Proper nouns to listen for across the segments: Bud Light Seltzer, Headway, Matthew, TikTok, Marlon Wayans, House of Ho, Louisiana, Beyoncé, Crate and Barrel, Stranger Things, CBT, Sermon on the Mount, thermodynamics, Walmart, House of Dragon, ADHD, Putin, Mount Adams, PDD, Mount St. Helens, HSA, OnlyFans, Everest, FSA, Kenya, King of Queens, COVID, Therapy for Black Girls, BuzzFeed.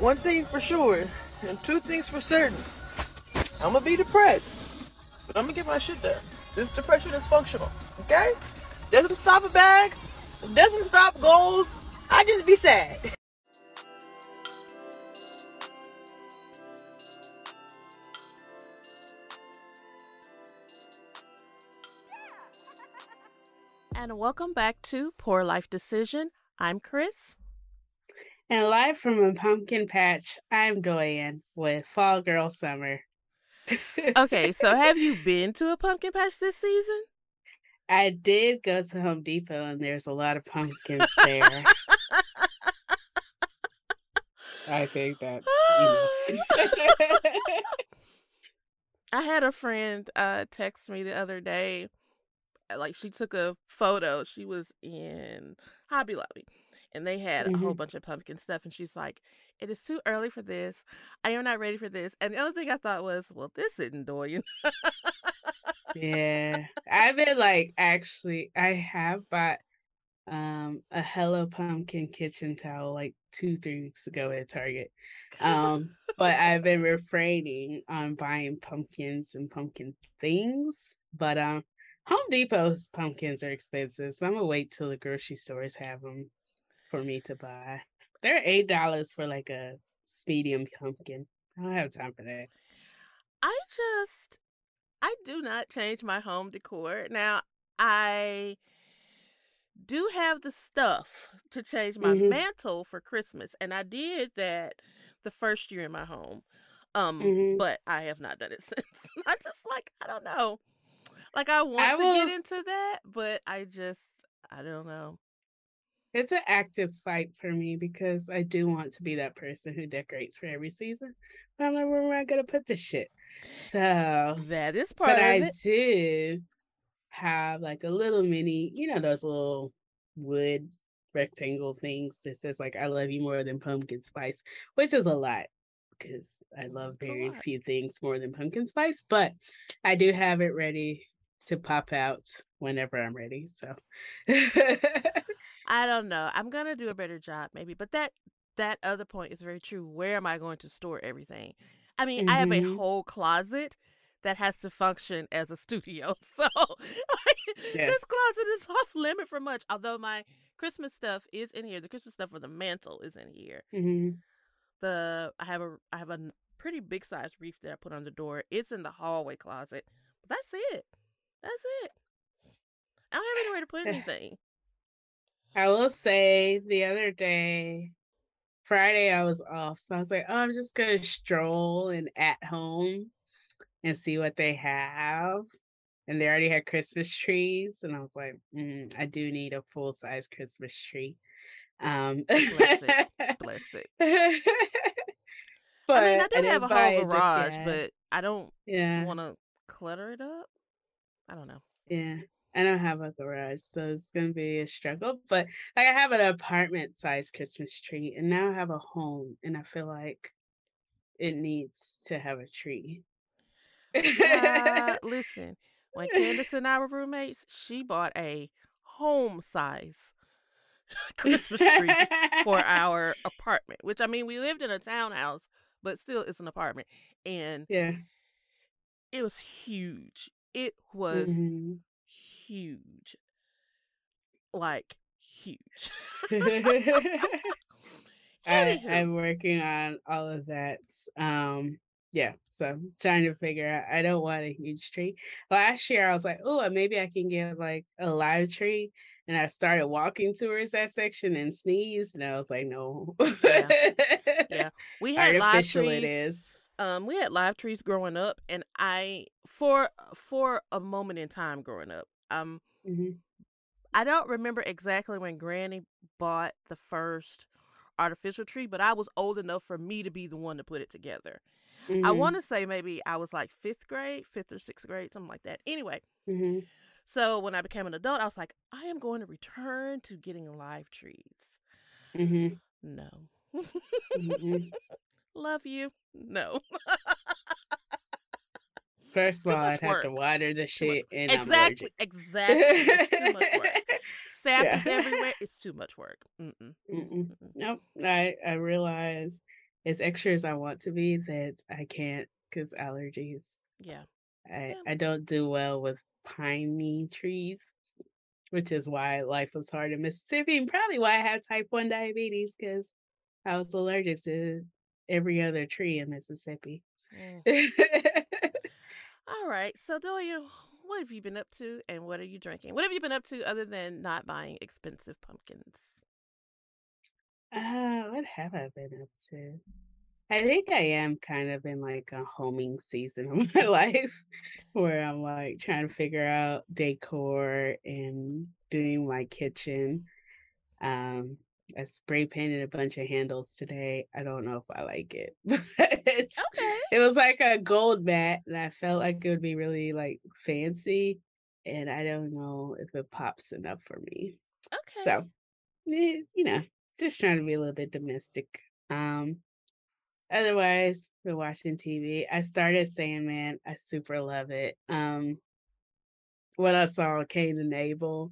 One thing for sure, and two things for certain. I'm gonna be depressed, but I'm gonna get my shit done. This depression is functional, okay? Doesn't stop a bag, doesn't stop goals. I just be sad. And welcome back to Poor Life Decision. I'm Chris. And live from a pumpkin patch, I'm Doyen with Fall Girl Summer. Okay, so have you been to a pumpkin patch this season? I did go to Home Depot, and there's a lot of pumpkins there. I think that's... You know. I had a friend text me the other day. Like, she took a photo. She was in Hobby Lobby, and they had a whole bunch of pumpkin stuff. And she's like, it is too early for this. I am not ready for this. And the other thing I thought was, well, this isn't Doyen. Yeah. I've been like, actually, I have bought a Hello Pumpkin kitchen towel like 2-3 weeks ago at Target. But I've been refraining on buying pumpkins and pumpkin things. But Home Depot's pumpkins are expensive, so I'm gonna wait till the grocery stores have them for me to buy. They're $8 for like a medium pumpkin. I don't have time for that. I do not change my home decor. Now, I do have the stuff to change my mantle for Christmas, and I did that the first year in my home, but I have not done it since. I just like, I don't know. Like, I want to get into that, but I don't know. It's an active fight for me because I do want to be that person who decorates for every season. But I'm like, where am I going to put this shit? So that is part of it. But I do have like a little mini, you know, those little wood rectangle things that says like, I love you more than pumpkin spice, which is a lot. Because I love very few things more than pumpkin spice, but I do have it ready to pop out whenever I'm ready. So I don't know. I'm gonna do a better job, maybe. But that other point is very true. Where am I going to store everything? I mean, I have a whole closet that has to function as a studio. So this closet is off limit for much. Although my Christmas stuff is in here, the Christmas stuff for the mantle is in here. Mm-hmm. I have a pretty big size wreath that I put on the door. It's in the hallway closet. That's it. That's it. I don't have anywhere to put anything. I will say the other day, Friday, I was off. So I was like, oh, I'm just going to stroll and at home and see what they have. And they already had Christmas trees. And I was like, I do need a full size Christmas tree. Bless it. But I mean, I did have a whole garage, but I don't want to clutter it up. I don't know. Yeah, I don't have a garage, so it's gonna be a struggle. But like, I have an apartment-sized Christmas tree, and now I have a home, and I feel like it needs to have a tree. Listen, when Candace and I were roommates, she bought a home-size Christmas tree for our apartment, which, I mean, we lived in a townhouse, but still it's an apartment. And it was huge. It was huge. Like, huge. I'm working on all of that. So I'm trying to figure out, I don't want a huge tree. Last year I was like, oh, maybe I can get like a live tree. And I started walking towards that section and sneezed, and I was like, "No." Yeah. We had live trees. It is. We had live trees growing up, and I for a moment in time growing up, I don't remember exactly when Granny bought the first artificial tree, but I was old enough for me to be the one to put it together. I want to say maybe I was like fifth or sixth grade, something like that. Anyway. So when I became an adult, I was like, I am going to return to getting live trees. No. Love you. No. First of all, I'd have to water the shit. And exactly. It's too much work. Sap is everywhere. It's too much work. Nope. I realized as extra as I want to be, that I can't because allergies. Yeah. I don't do well with piney trees, which is why life was hard in Mississippi and probably why I have type 1 diabetes, because I was allergic to every other tree in Mississippi. Mm. All right. So, Doya, what have you been up to and what are you drinking? What have you been up to other than not buying expensive pumpkins? What have I been up to? I think I am kind of in like a homing season of my life where I'm like trying to figure out decor and doing my kitchen. I spray painted a bunch of handles today. I don't know if I like it. But okay. It was like a gold mat and I felt like it would be really like fancy and I don't know if it pops enough for me. Okay. So, you know, just trying to be a little bit domestic. Otherwise, been watching TV. I started Sandman. I super love it. What I saw, Cain and Abel,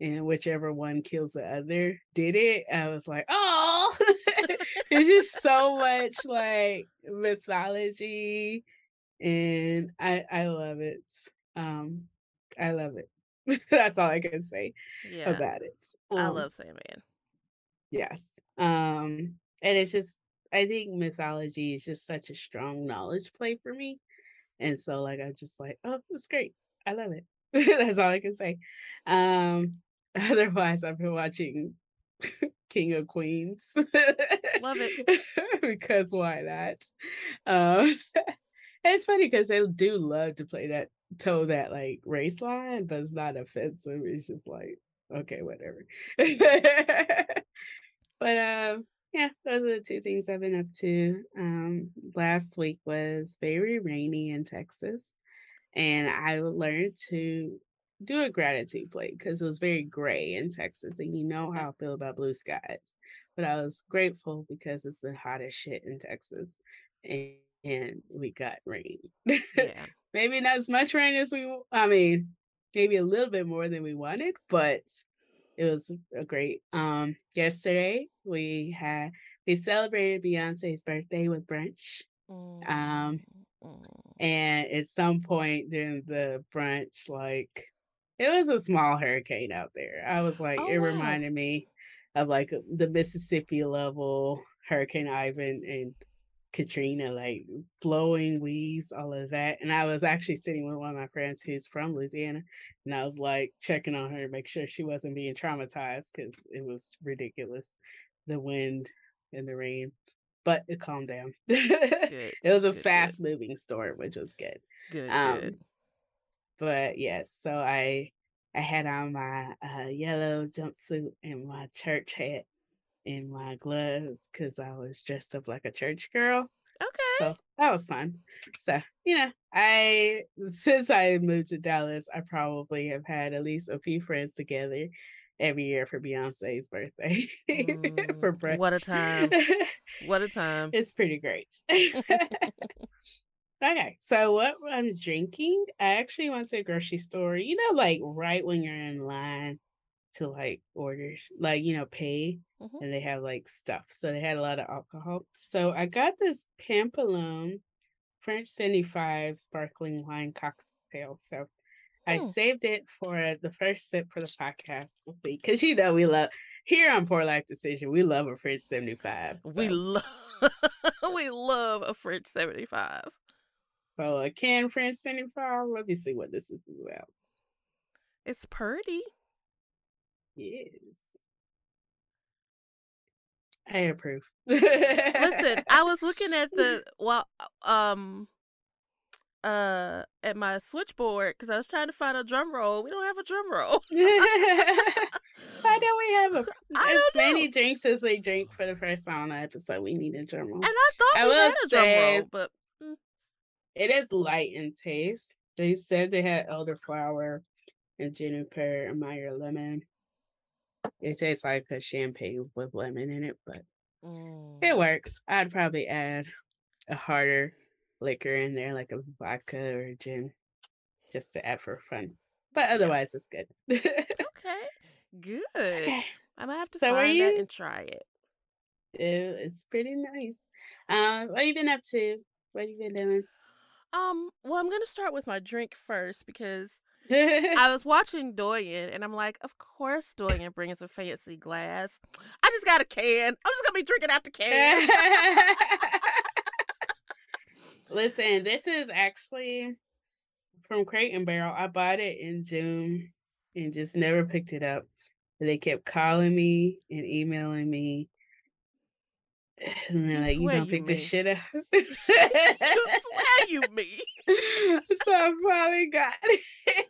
and whichever one kills the other did it. I was like, oh, it's just so much like mythology, and I love it. I love it. That's all I can say about it. I love Sandman. Yes. And it's just, I think mythology is just such a strong knowledge play for me. And so like, I'm just like, oh, it's great. I love it. That's all I can say. Otherwise, I've been watching King of Queens. Love it. Because why not? It's funny because they do love to play that, toe that like race line, but it's not offensive. It's just like, okay, whatever. But yeah, those are the two things I've been up to. Last week was very rainy in Texas, and I learned to do a gratitude plate because it was very gray in Texas, and you know how I feel about blue skies. But I was grateful because it's been hot as shit in Texas, and we got rain. Yeah. Maybe not as much rain as maybe a little bit more than we wanted, but it was a great. Yesterday we celebrated Beyonce's birthday with brunch. And at some point during the brunch, like it was a small hurricane out there. I was like, it reminded me of like the Mississippi level Hurricane Ivan and Katrina, like blowing leaves, all of that. And I was actually sitting with one of my friends who's from Louisiana, and I was like checking on her to make sure she wasn't being traumatized because it was ridiculous, the wind and the rain. But it calmed down. Good, it was a fast moving storm, which was good. Good. But yes, so I had on my yellow jumpsuit and my church hat in my gloves because I was dressed up like a church girl. Okay. So that was fun. So, you know, since I moved to Dallas, I probably have had at least a few friends together every year for Beyonce's birthday. For brunch. What a time. What a time. It's pretty great. Okay. So what I'm drinking, I actually went to a grocery store, you know, like right when you're in line to like order, like, you know, pay, and they have like stuff. So they had a lot of alcohol. So I got this Pamplem French 75 sparkling wine cocktail. So I saved it for the first sip for the podcast. We'll see. Because you know we love, here on Poor Life Decision, we love a French 75. So. We love a French 75. So a canned French 75. Let me see what this is about. It's pretty. Yes. I approve. Listen, I was looking at at my switchboard because I was trying to find a drum roll. We don't have a drum roll. Why don't we have as many drinks as we drink for the first time on the episode? We need a drum roll. And I thought we had a drum roll, but it is light in taste. They said they had elderflower and juniper and Meyer lemon. It tastes like a champagne with lemon in it, but it works. I'd probably add a harder liquor in there, like a vodka or a gin, just to add for fun. But otherwise, it's good. Okay, good. Okay. I'm going to have to find that and try it. It's pretty nice. What you been up to? What you been doing? Well, I'm gonna start with my drink first because I was watching Doyen and I'm like, of course Doyen brings a fancy glass. I just got a can. I'm just gonna be drinking out the can. Listen, this is actually from Crate and Barrel. I bought it in June and just never picked it up. They kept calling me and emailing me. And they're like, you gonna pick this shit up? You swear you me. So I finally got it.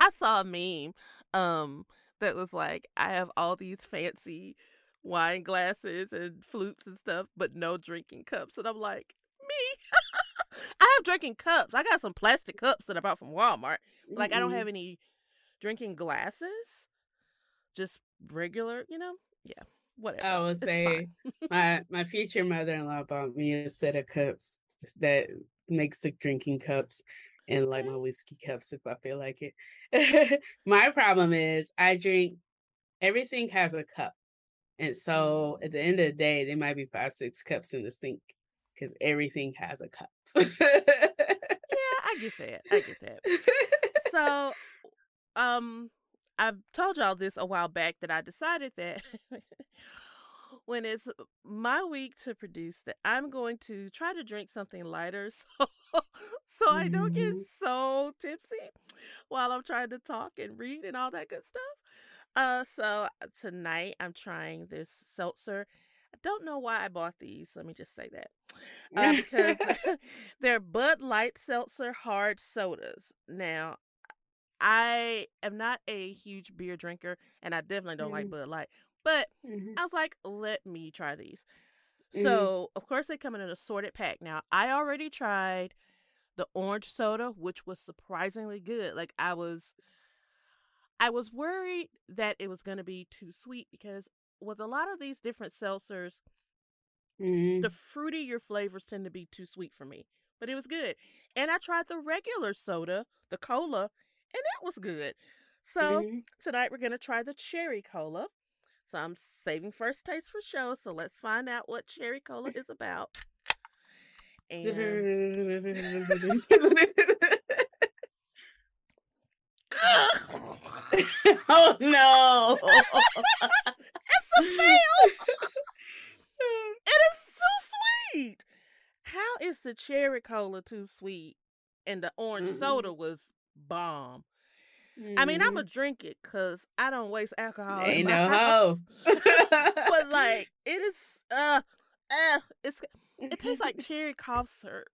I saw a meme that was like, I have all these fancy wine glasses and flutes and stuff, but no drinking cups. And I'm like, me? I have drinking cups. I got some plastic cups that I bought from Walmart. Like, I don't have any drinking glasses. Just regular, you know? Yeah. Whatever. I will say my future mother-in-law bought me a set of cups that makes the drinking cups and like my whiskey cups if I feel like it. My problem is I drink, everything has a cup. And so at the end of the day, there might be 5-6 cups in the sink because everything has a cup. Yeah, I get that. So, I've told y'all this a while back that I decided that when it's my week to produce that I'm going to try to drink something lighter so I don't get so tipsy while I'm trying to talk and read and all that good stuff. So tonight I'm trying this seltzer. I don't know why I bought these. Let me just say that. Because they're Bud Light Seltzer hard sodas. Now, I am not a huge beer drinker, and I definitely don't like Bud Light. But I was like, let me try these. So, of course, they come in an assorted pack. Now, I already tried the orange soda, which was surprisingly good. Like, I was worried that it was going to be too sweet because with a lot of these different seltzers, the fruitier flavors tend to be too sweet for me. But it was good. And I tried the regular soda, the cola, and that was good. So tonight we're going to try the cherry cola. So I'm saving first taste for show. So let's find out what cherry cola is about. And oh no. It's a fail. It is so sweet. How is the cherry cola too sweet? And the orange soda was bomb. I mean, I'm gonna drink it because I don't waste alcohol. Ain't no hoe. But like, it is it tastes like cherry cough syrup.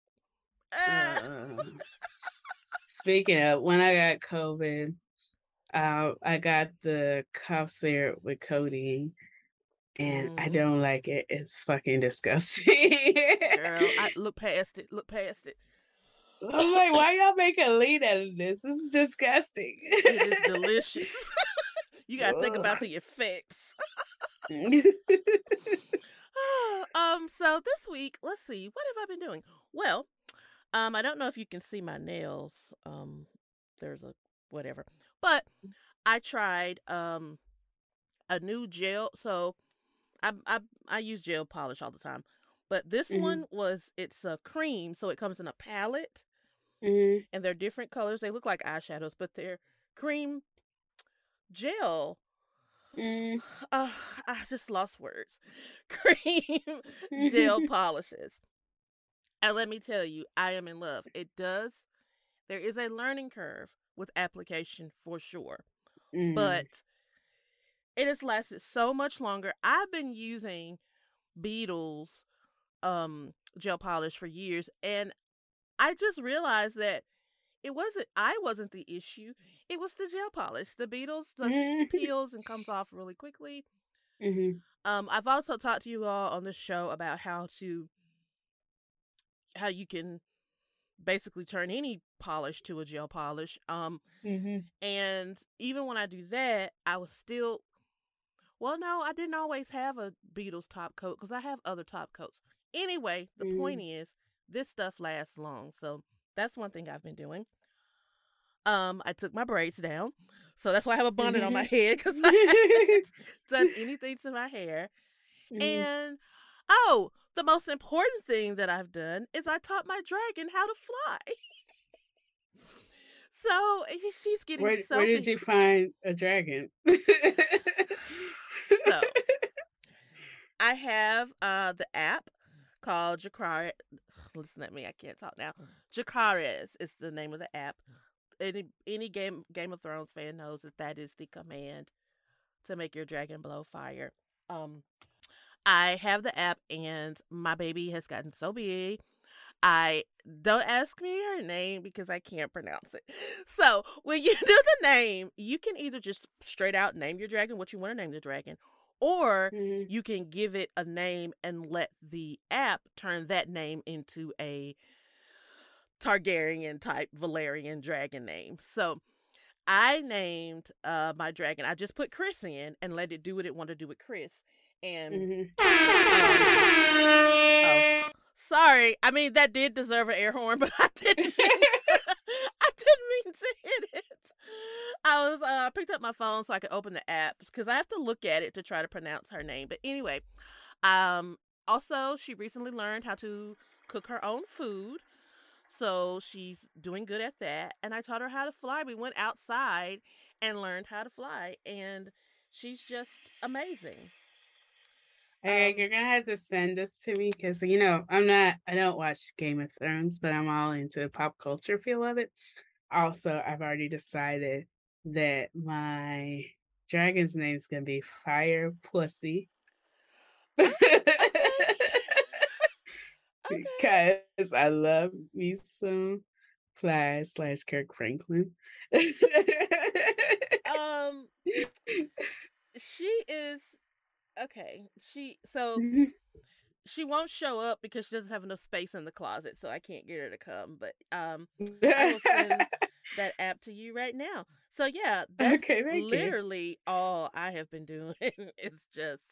Speaking of, when I got COVID, I got the cough syrup with codeine, and I don't like it. It's fucking disgusting. Girl, look past it. I'm like, why y'all make a lead out of this? This is disgusting. It is delicious. You gotta think about the effects. So this week, let's see, what have I been doing? Well, I don't know if you can see my nails. There's a whatever. But I tried a new gel. So I use gel polish all the time. But this one it's a cream, so it comes in a palette, and they're different colors. They look like eyeshadows, but they're cream gel. I just lost words. Cream gel polishes. And let me tell you, I am in love. There is a learning curve with application for sure, but it has lasted so much longer. I've been using Beetles gel polish for years, and I just realized that I wasn't the issue, it was the gel polish. The Beetles just peels and comes off really quickly. I've also talked to you all on this show about how you can basically turn any polish to a gel polish, and even when I do that, I was still I didn't always have a Beetles top coat because I have other top coats. Anyway, the point is, this stuff lasts long. So that's one thing I've been doing. I took my braids down. So that's why I have a bonnet on my head because I haven't done anything to my hair. Mm-hmm. And oh, the most important thing that I've done is I taught my dragon how to fly. So she's getting so where did you find a dragon? So I have the app called Dracarys. Listen at me, I can't talk now. Dracarys is the name of the app. Any Game of Thrones fan knows that that is the command to make your dragon blow fire. I have the app, and my baby has gotten so big. I don't ask me her name because I can't pronounce it. So when you do the name, you can either just straight out name your dragon what you want to name the dragon, or mm-hmm. you can give it a name and let the app turn that name into a Targaryen type Valyrian dragon name. So I named my dragon. I just put Chris in and let it do what it wanted to do with Chris. And oh, sorry. I mean, that did deserve an air horn, but I didn't. I didn't mean to hit it. I was picked up my phone so I could open the app because I have to look at it to try to pronounce her name. But anyway, also she recently learned how to cook her own food. So she's doing good at that. And I taught her how to fly. We went outside and learned how to fly. And she's just amazing. Hey, you're going to have to send this to me because, you know, I don't watch Game of Thrones, but I'm all into the pop culture feel of it. Also, I've already decided that my dragon's name is going to be Fire Pussy. Okay. Because I love me some Fly/Kirk Franklin. She is okay. She won't show up because she doesn't have enough space in the closet, so I can't get her to come. But I will send that app to you right now. So yeah, that's literally all I have been doing. It's just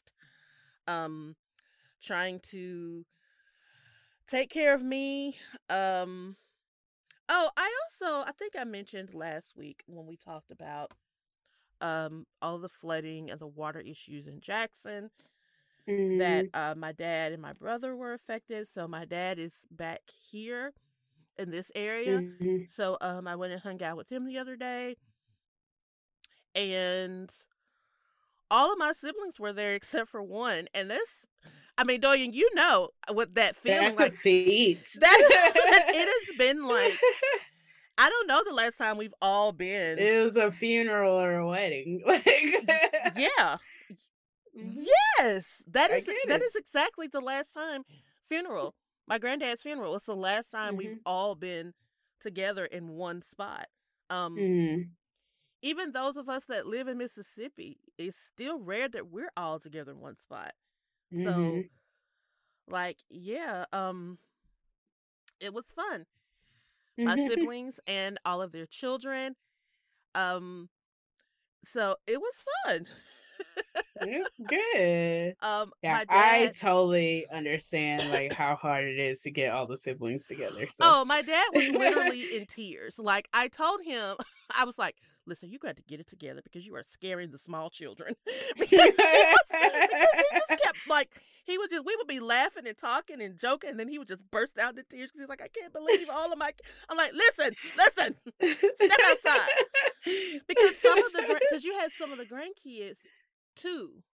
trying to take care of me. I think I mentioned last week when we talked about all the flooding and the water issues in Jackson that my dad and my brother were affected. So my dad is back here in this area. Mm-hmm. So I went and hung out with him the other day, and all of my siblings were there except for one. And Doyen, you know what that feeling like. That's a feat. It has been like, I don't know the last time we've all been. It was a funeral or a wedding. Yeah. Yes. That is exactly the last time. Funeral. My granddad's funeral. It's the last time we've all been together in one spot. Even those of us that live in Mississippi, it's still rare that we're all together in one spot. So, it was fun. My siblings and all of their children. So it was fun. It's good. My dad, I totally understand how hard it is to get all the siblings together. So. Oh, my dad was literally in tears. Like, I told him, I was like, listen, you got to get it together because you are scaring the small children. Because he just kept we would be laughing and talking and joking, and then he would just burst out into tears because he's like, I can't believe all of my. I'm like, listen, step outside. Because because you had some of the grandkids, two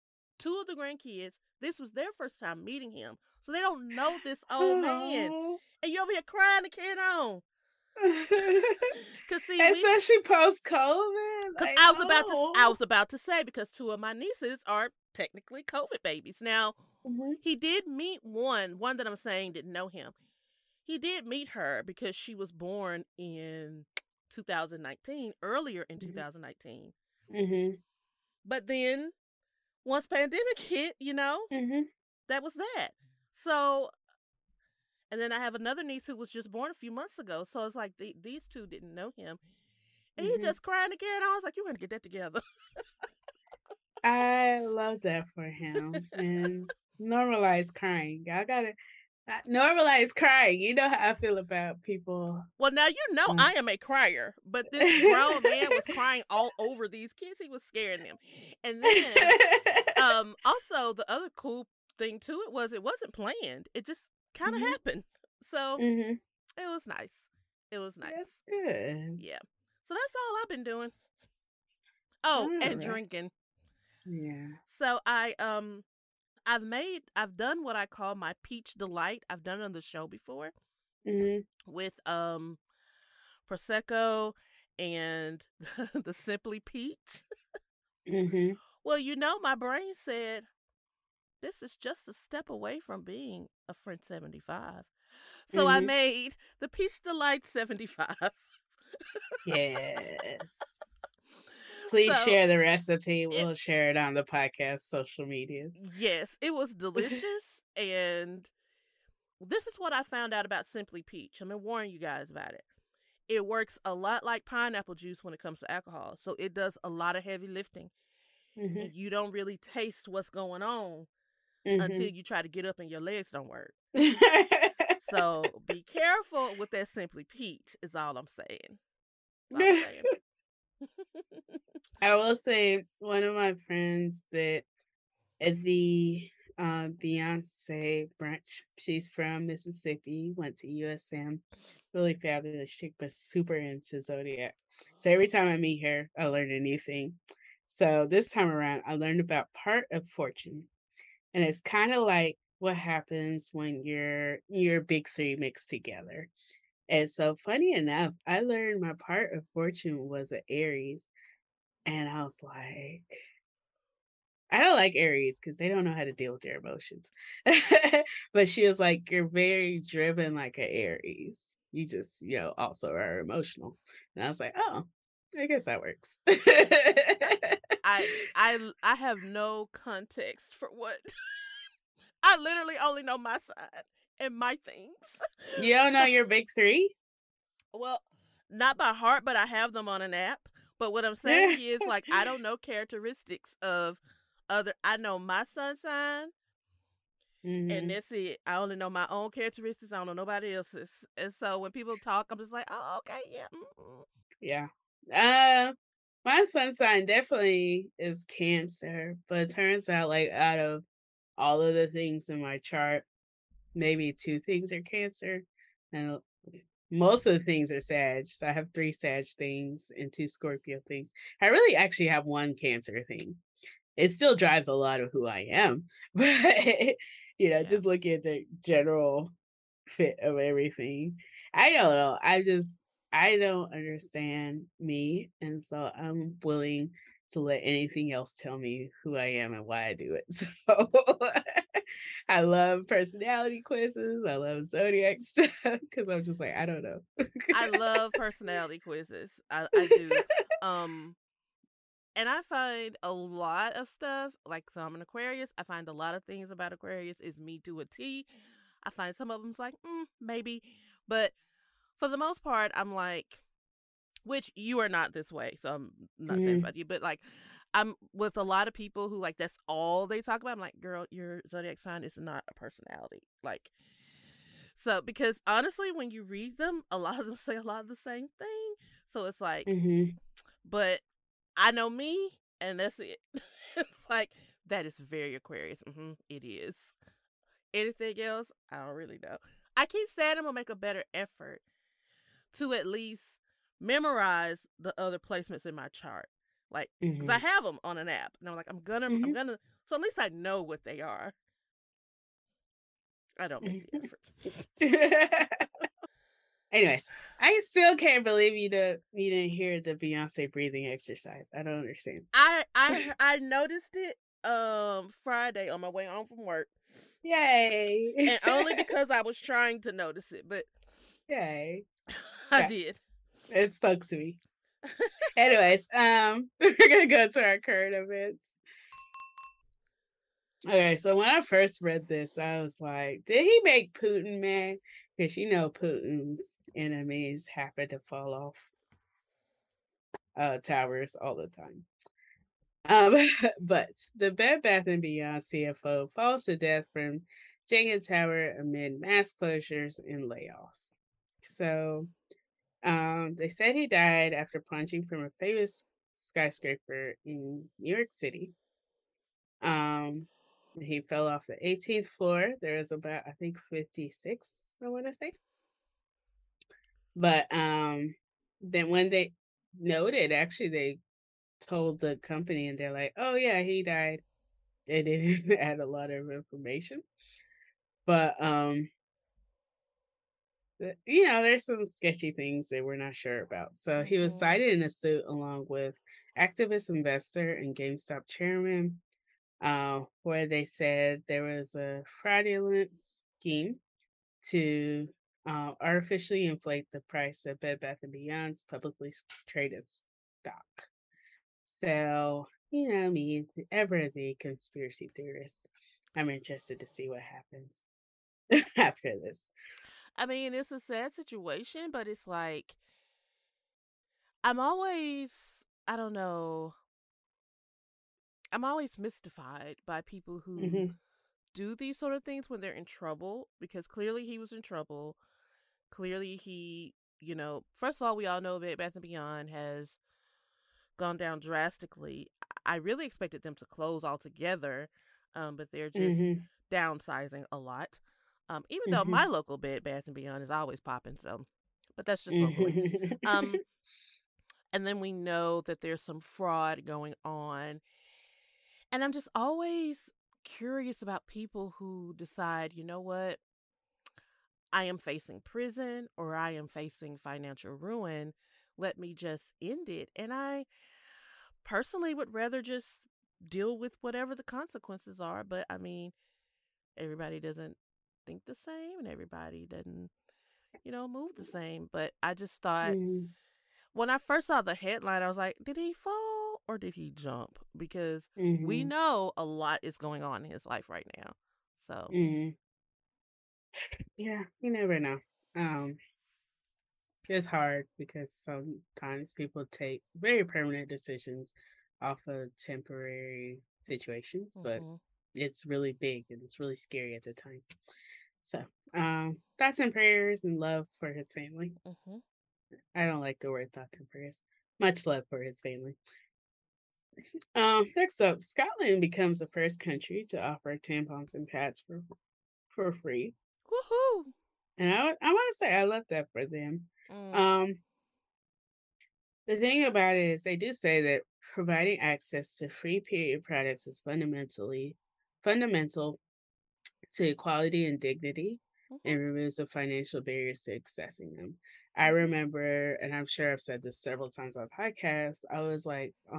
of the grandkids. This was their first time meeting him, so they don't know this old man, and you over here crying and carrying on. Especially post COVID. Because I was about to say, because two of my nieces are technically COVID babies. Now, he did meet one that I'm saying didn't know him. He did meet her because she was born in 2019, earlier in 2019. Mm-hmm. But then, once pandemic hit, that was that. So. And then I have another niece who was just born a few months ago. So it's like these two didn't know him. And he just crying again. I was like, you got to get that together. I love that for him. And normalize crying. Y'all got to normalize crying. You know how I feel about people. Well, now you know I am a crier. But this grown man was crying all over these kids. He was scaring them. And then also the other cool thing to it was it wasn't planned. It just kind of happened. So it was nice. It was nice. That's good. Yeah. So that's all I've been doing. Oh, all and right. drinking. Yeah. So I've done what I call my peach delight. I've done it on the show before with Prosecco and the Simply Peach. Well, my brain said, this is just a step away from being a French 75. So I made the Peach Delight 75. Yes. Please share the recipe. We'll share it on the podcast social medias. Yes, it was delicious. And this is what I found out about Simply Peach. I'm going to warn you guys about it. It works a lot like pineapple juice when it comes to alcohol. So it does a lot of heavy lifting. And you don't really taste what's going on until you try to get up and your legs don't work. So be careful with that Simply Peach is all I'm saying. I will say one of my friends that at the Beyonce brunch, she's from Mississippi, went to USM, really fabulous chick, but super into Zodiac. So every time I meet her, I learn a new thing. So this time around, I learned about part of fortune. And it's kind of like what happens when your big three mix together. And so funny enough, I learned my part of fortune was an Aries. And I was like, I don't like Aries because they don't know how to deal with their emotions. But she was like, you're very driven like an Aries. You just, also are emotional. And I was like, oh, I guess that works. I have no context for what. I literally only know my side and my things. You don't know your big three? Well, not by heart, but I have them on an app. But what I'm saying is, I don't know characteristics of other. I know my sun sign, and that's it. I only know my own characteristics. I don't know nobody else's. And so when people talk, I'm just like, oh, okay, yeah. Yeah. My sun sign definitely is Cancer, but it turns out out of all of the things in my chart, maybe two things are Cancer and most of the things are Sag. So I have three Sag things and two Scorpio things. I really actually have one Cancer thing. It still drives a lot of who I am, but just looking at the general fit of everything, I don't know. I don't understand me, and so I'm willing to let anything else tell me who I am and why I do it. So I love personality quizzes. I love zodiac stuff because I'm just like, I don't know. I love personality quizzes. I do. And I find a lot of stuff, so I'm an Aquarius. I find a lot of things about Aquarius is me to a T. I find some of them's like, maybe, but for the most part, I'm like, which you are not this way, so I'm not saying about you, but I'm with a lot of people who that's all they talk about. I'm like, girl, your zodiac sign is not a personality. So because honestly, when you read them, a lot of them say a lot of the same thing. So it's like, but I know me, and that's it. It's like, that is very Aquarius. It is. Anything else, I don't really know. I keep saying I'm gonna make a better effort to at least memorize the other placements in my chart, because I have them on an app, and I'm like, I'm gonna. So at least I know what they are. I don't make the effort. Anyways, I still can't believe you didn't hear the Beyonce breathing exercise. I don't understand. I noticed it Friday on my way home from work. Yay! And only because I was trying to notice it, but yay, I did. It spoke to me. Anyways, we're gonna go to our current events. Okay, so when I first read this, I was like, did he make Putin mad? Because Putin's enemies happen to fall off towers all the time. But the Bed Bath & Beyond CFO falls to death from Jenga Tower amid mass closures and layoffs. So they said he died after plunging from a famous skyscraper in New York City. He fell off the 18th floor. There is about, I think, 56, I want to say. But then when they noted, actually, they told the company and they're like, oh, yeah, he died. They didn't add a lot of information. But, you know, there's some sketchy things that we're not sure about. So he was cited in a suit along with activist, investor, and GameStop chairman, where they said there was a fraudulent scheme to artificially inflate the price of Bed Bath & Beyond's publicly traded stock. So, you know, me, ever the conspiracy theorist, I'm interested to see what happens after this. I mean, it's a sad situation, but it's like, I'm always mystified by people who do these sort of things when they're in trouble, because clearly he was in trouble. Clearly he, you know, first of all, we all know Bed Bath & Beyond has gone down drastically. I really expected them to close altogether, but they're just downsizing a lot. Even though my local Bed Bath & Beyond is always popping, so, but that's just locally. And then we know that there's some fraud going on. And I'm just always curious about people who decide, you know what, I am facing prison or I am facing financial ruin. Let me just end it. And I personally would rather just deal with whatever the consequences are. But I mean, everybody doesn't think the same and everybody doesn't, you know, move the same. But I just thought when I first saw the headline, I was like, did he fall? Or did he jump? Because we know a lot is going on in his life right now. So yeah, you never know. It's hard because sometimes people take very permanent decisions off of temporary situations, but it's really big and it's really scary at the time. So thoughts and prayers and love for his family. I don't like the word thoughts and prayers. Much love for his family. Next up, Scotland becomes the first country to offer tampons and pads for free. Woohoo! And I want to say I love that for them. The thing about it is they do say that providing access to free period products is fundamental to equality and dignity and removes the financial barriers to accessing them. I remember, and I'm sure I've said this several times on podcasts, I was like, I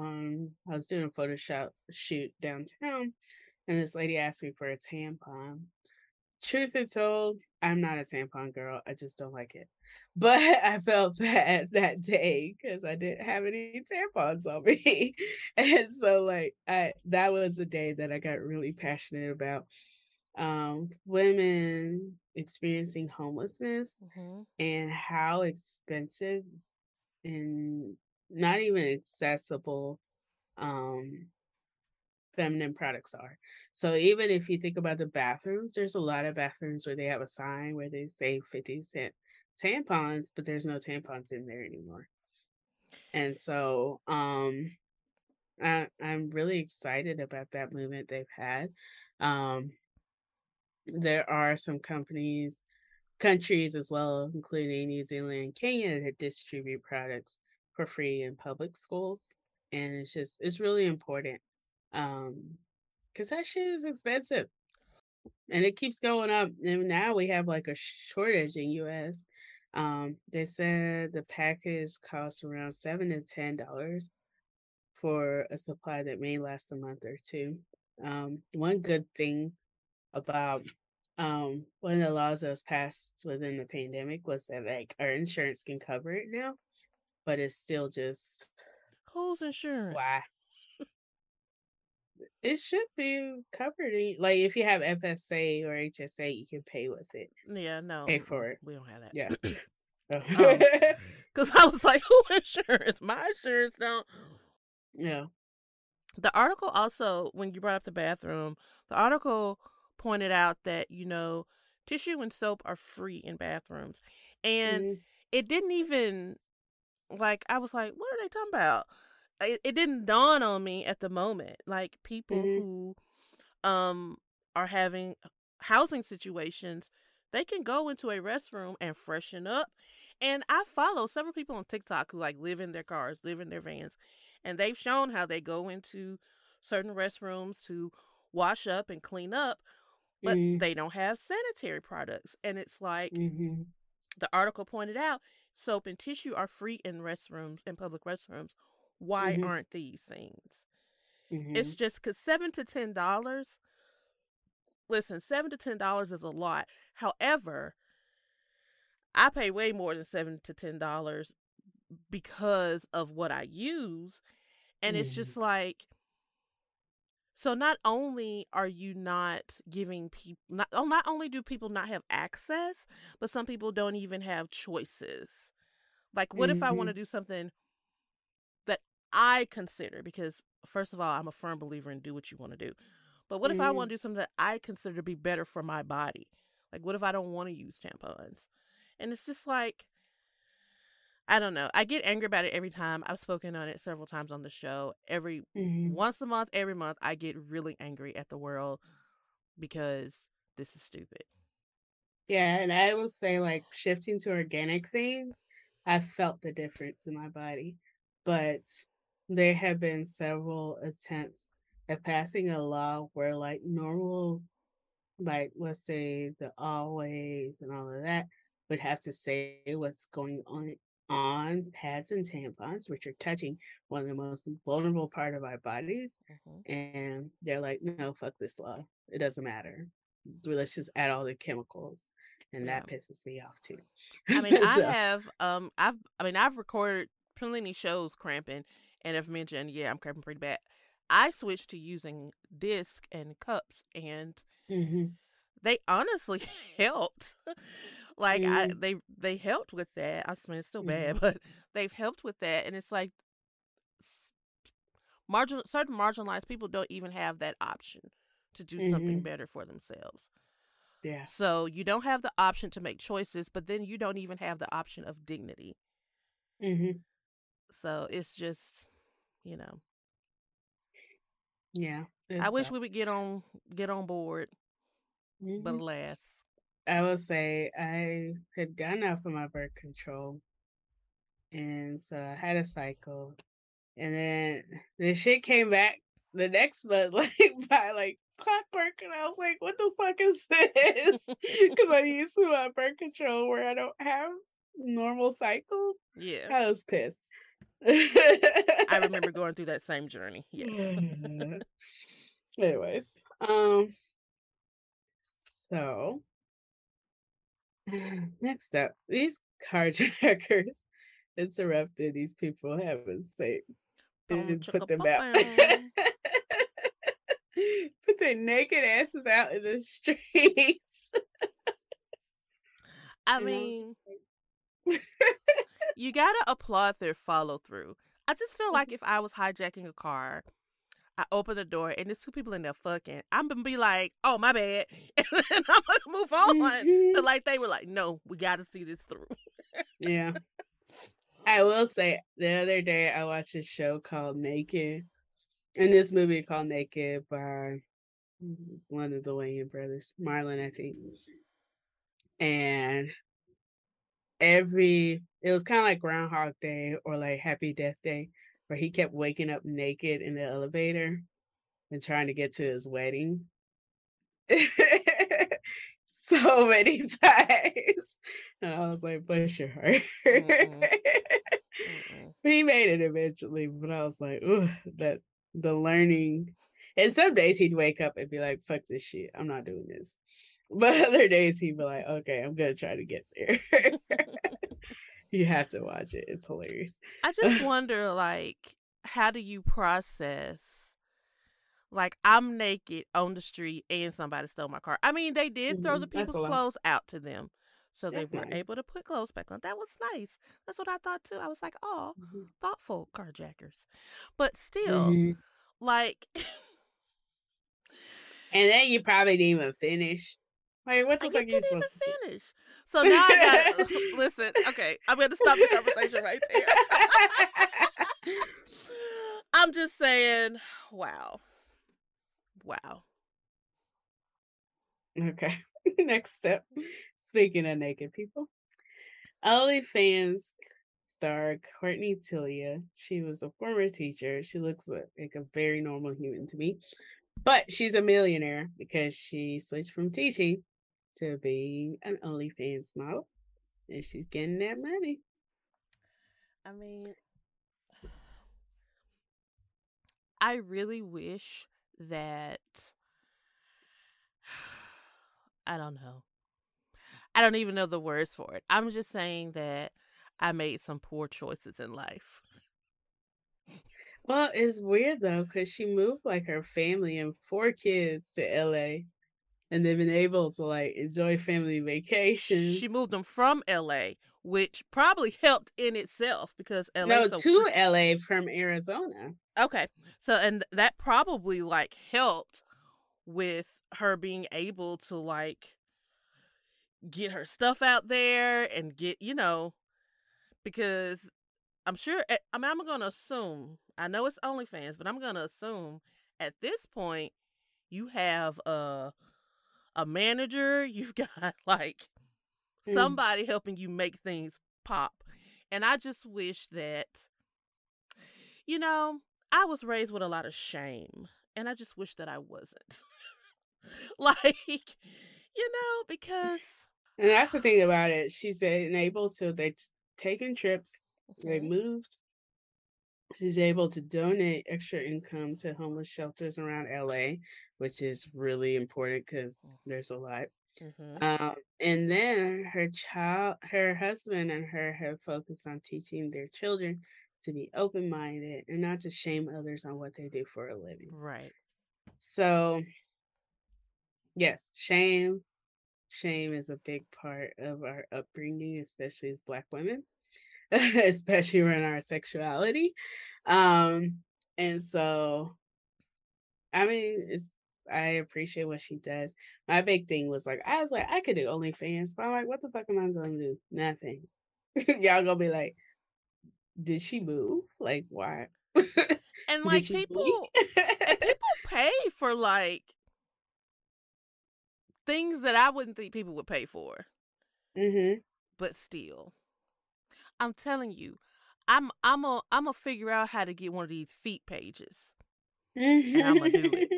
was doing a Photoshop shoot downtown, and this lady asked me for a tampon. Truth be told, I'm not a tampon girl. I just don't like it. But I felt bad that day because I didn't have any tampons on me. And so, like, that was the day that I got really passionate about women experiencing homelessness and how expensive and not even accessible feminine products are. So even if you think about the bathrooms, there's a lot of bathrooms where they have a sign where they say 50-cent tampons, but there's no tampons in there anymore. And so I'm really excited about that movement they've had. There are some countries as well, including New Zealand and Kenya, that distribute products for free in public schools. And it's really important because that shit is expensive and it keeps going up. And now we have like a shortage in U.S. They said the package costs around $7 to $10 for a supply that may last a month or two. One good thing about one of the laws that was passed within the pandemic was that like our insurance can cover it now, but it's still just whose insurance? Why? It should be covered. Like if you have FSA or HSA, you can pay with it. Yeah, no, pay for it. We don't have that. Yeah, because I was like, who insurance? My insurance don't. Yeah. The article also, when you brought up the bathroom, the article pointed out that, you know, tissue and soap are free in bathrooms. And it didn't even, like, I was like, what are they talking about? It didn't dawn on me at the moment. Like, people who are having housing situations, they can go into a restroom and freshen up. And I follow several people on TikTok who like live in their cars, live in their vans, and they've shown how they go into certain restrooms to wash up and clean up, but they don't have sanitary products. And it's like the article pointed out, soap and tissue are free in restrooms, in public restrooms. Why aren't these things? It's just because $7 to $10, listen, $7 to $10 is a lot. However, I pay way more than $7 to $10 because of what I use. And it's just like, so not only are you not giving people, not only do people not have access, but some people don't even have choices. Like, what if I want to do something that I consider, because first of all, I'm a firm believer in do what you want to do. But what if I want to do something that I consider to be better for my body? Like, what if I don't want to use tampons? And it's just like, I don't know. I get angry about it every time. I've spoken on it several times on the show. Every once a month, every month, I get really angry at the world because this is stupid. Yeah, and I will say, like, shifting to organic things, I felt the difference in my body. But there have been several attempts at passing a law where, like, normal, like, let's say the always and all of that would have to say what's going on pads and tampons, which are touching one of the most vulnerable part of our bodies. And they're like, no, fuck this law. It doesn't matter. Let's just add all the chemicals. And that pisses me off too. I mean, so. I have, I've recorded plenty shows cramping and I've mentioned, I'm cramping pretty bad. I switched to using discs and cups and they honestly helped. Like they helped with that. I mean, it's still bad, but they've helped with that. And it's like certain marginalized people don't even have that option to do something better for themselves. Yeah. So you don't have the option to make choices, but then you don't even have the option of dignity. So it's just, you know. Yeah. I wish we would get on board, but alas. I will say I had gotten off of my birth control, and so I had a cycle, and then the shit came back the next month, like by like clockwork, and I was like, "What the fuck is this?" Because I'm used to my birth control where I don't have normal cycle. Yeah, I was pissed. I remember going through that same journey. Yes. Anyways, so. Next up, these carjackers interrupted these people having sex and put them out. Put their naked asses out in the streets. I mean, you gotta applaud their follow through. I just feel like if I was hijacking a car, I open the door and there's two people in there fucking, I'm gonna be like, oh, my bad, and then I'm gonna move on. But like, they were like, no, we gotta see this through. Yeah. I will say, the other day I watched a show called Naked, and this movie called Naked by one of the Wayans brothers, Marlon, I think. And it was kind of like Groundhog Day or like Happy Death Day, where he kept waking up naked in the elevator and trying to get to his wedding so many times. And I was like, bless your heart. He made it eventually, but I was like, ooh, that the learning. And some days he'd wake up and be like, fuck this shit, I'm not doing this. But other days he'd be like, okay, I'm gonna try to get there. You have to watch it. It's hilarious. I just wonder, like, how do you process, like, I'm naked on the street and somebody stole my car? I mean, they did throw the people's clothes out to them. So they were able to put clothes back on. That was nice. That's what I thought, too. I was like, oh, thoughtful carjackers. But still, like... And then you probably didn't even finish. Like, what the fuck you didn't even finish. So now I gotta listen. Okay, I'm gonna stop the conversation right there. I'm just saying, wow. Okay. Next step. Speaking of naked people, OnlyFans star Courtney Tilia. She was a former teacher. She looks like a very normal human to me, but she's a millionaire because she switched from teaching to being an OnlyFans model, and she's getting that money. I mean, I really wish that, I don't know. I don't even know the words for it. I'm just saying that I made some poor choices in life. Well, it's weird though, because she moved like her family and 4 kids to LA, and they've been able to like enjoy family vacations. She moved them from LA, which probably helped in itself because LA. No, to LA from Arizona. Okay. So, and that probably like helped with her being able to like get her stuff out there and get, you know, because I'm sure, I mean, I'm going to assume, I know it's OnlyFans, but I'm going to assume at this point you have a manager, you've got like somebody helping you make things pop. And I just wish that, you know, I was raised with a lot of shame, and I just wish that I wasn't. Like, you know, because... And that's the thing about it. She's been able to, they've taken trips, they moved. She's able to donate extra income to homeless shelters around LA, which is really important because there's a lot. Mm-hmm. And then her husband and her have focused on teaching their children to be open-minded and not to shame others on what they do for a living. Right. So... yes, shame. Shame is a big part of our upbringing, especially as Black women, especially around our sexuality. And so, I mean, I appreciate what she does. My big thing was like, I was like, I could do OnlyFans, but I'm like, what the fuck am I going to do? Nothing. Y'all going to be like, did she move? Like, why? And like people pay for like, things that I wouldn't think people would pay for. Mm-hmm. But still, I'm telling you, I'm a figure out how to get one of these feet pages. Mm-hmm. And I'm going to do it.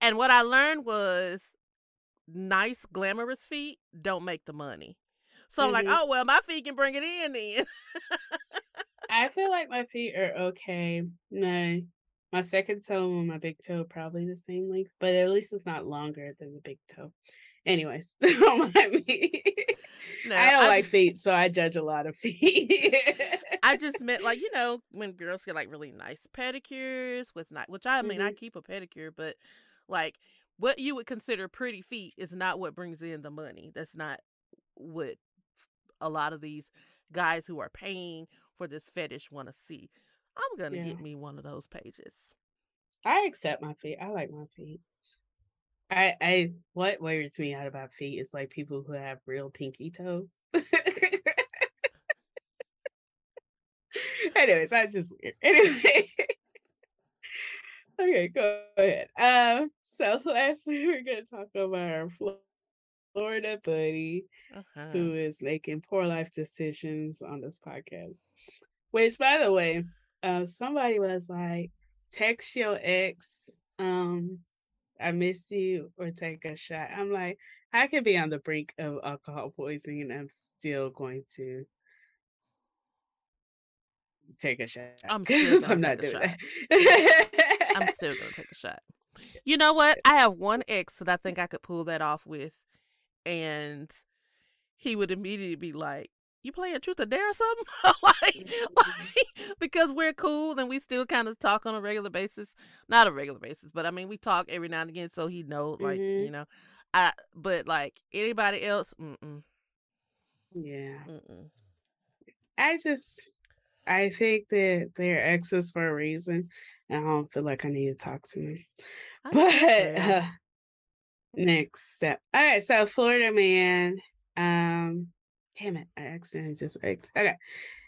And what I learned was nice, glamorous feet don't make the money. So I'm like, oh, well, my feet can bring it in then. I feel like my feet are okay. My second toe and my big toe probably the same length, but at least it's not longer than the big toe. Anyways, don't mind me. No, I don't like feet, so I judge a lot of feet. I just meant like, you know, when girls get like really nice pedicures with which I mean, I keep a pedicure, but like what you would consider pretty feet is not what brings in the money. That's not what a lot of these guys who are paying for this fetish want to see. I'm going to get me one of those pages. I accept my feet. I like my feet. I what weirds me out about feet is like people who have real pinky toes. Anyways, that's just weird. Anyway. Okay, go ahead. So last we're going to talk about our Florida buddy who is making poor life decisions on this podcast. Which, by the way, somebody was like, text your ex, I miss you, or take a shot. I'm like, I could be on the brink of alcohol poisoning and I'm still going to take a shot. I'm still going to take a shot. I'm still going to take a shot. You know what? I have one ex that I think I could pull that off with, and he would immediately be like, you playing truth or dare or something? like, because we're cool and we still kind of talk on a regular basis. Not a regular basis, but I mean, we talk every now and again, so he knows, like, you know. But, like, anybody else, yeah. I think that they're exes for a reason, and I don't feel like I need to talk to them. Next step. All right, so Florida man, damn it, I accidentally just egged. Okay.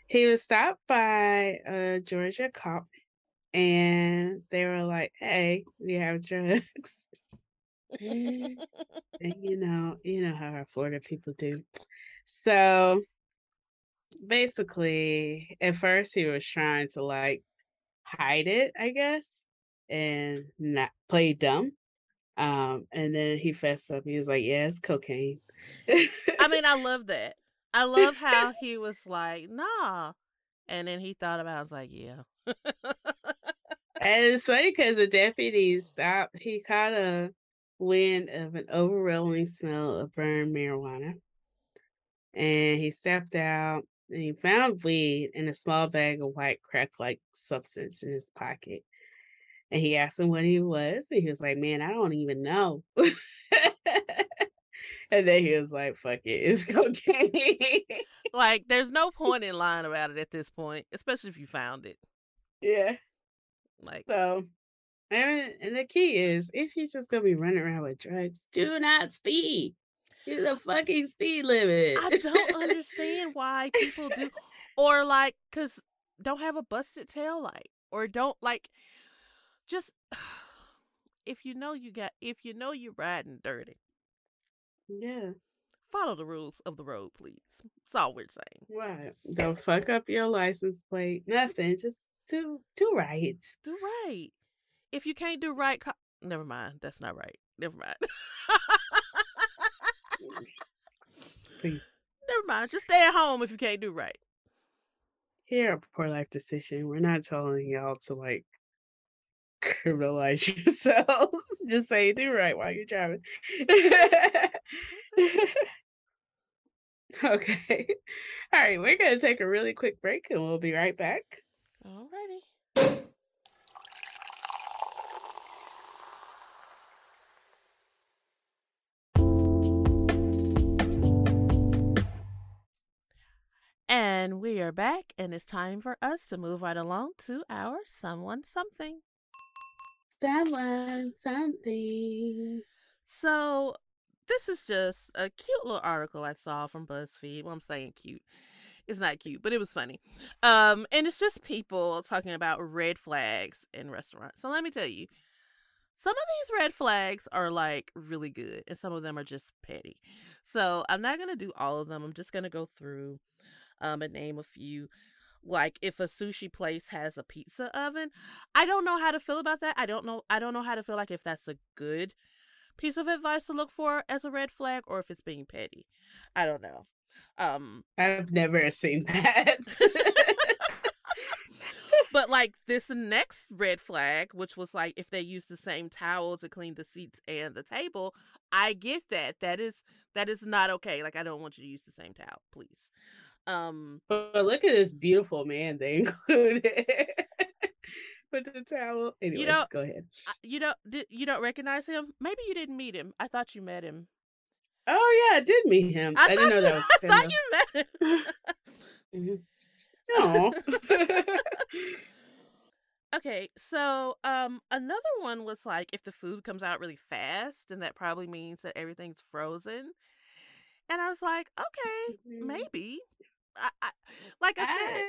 He was stopped by a Georgia cop and they were like, hey, do you have drugs? And you know how our Florida people do. So basically, at first he was trying to like hide it, I guess, and not play dumb. And then he fessed up. He was like, "Yeah, it's cocaine." I mean, I love that. I love how he was like, "Nah," and then he thought about it, I was like, "Yeah." And it's funny because the deputy stopped. He caught a wind of an overwhelming smell of burned marijuana, and he stepped out and he found weed in a small bag of white crack-like substance in his pocket. And he asked him what he was, and he was like, "Man, I don't even know." And then he was like, "Fuck it, it's cocaine." Like, there's no point in lying about it at this point, especially if you found it. Yeah. Like, so, and the key is, if you're just gonna be running around with drugs, do not speed. It's a fucking speed limit. I don't understand why people do, or like, cause don't have a busted taillight, or don't like, just if you know you're riding dirty. Yeah. Follow the rules of the road, please. That's all we're saying. Right. Don't fuck up your license plate. Nothing. Just do right. Do right. If you can't do right, never mind. That's not right. Never mind. Please. Never mind. Just stay at home if you can't do right. Here at Poor Life Decision, we're not telling y'all to like criminalize yourselves. Just say do right while you're driving. Okay. All right. We're going to take a really quick break and we'll be right back. Alrighty. And we are back, and it's time for us to move right along to our someone something. Someone something. So this is just a cute little article I saw from BuzzFeed. Well, I'm saying cute. It's not cute, but it was funny. And it's just people talking about red flags in restaurants. So let me tell you, some of these red flags are like really good and some of them are just petty. So I'm not going to do all of them. I'm just going to go through and name a few. Like if a sushi place has a pizza oven, I don't know how to feel about that. I don't know how to feel like if that's a good piece of advice to look for as a red flag or if it's being petty. I don't know. I've never seen that. But like this next red flag, which was like if they use the same towel to clean the seats and the table, I get that. That is not okay. Like I don't want you to use the same towel, please. But look at this beautiful man they included with the towel. Anyways, go ahead. You don't recognize him? Maybe you didn't meet him. I thought you met him. Oh yeah, I did meet him. I didn't know that was Kendall. I thought you met him. No. Okay, so another one was like if the food comes out really fast, then that probably means that everything's frozen. And I was like, okay, maybe. I said,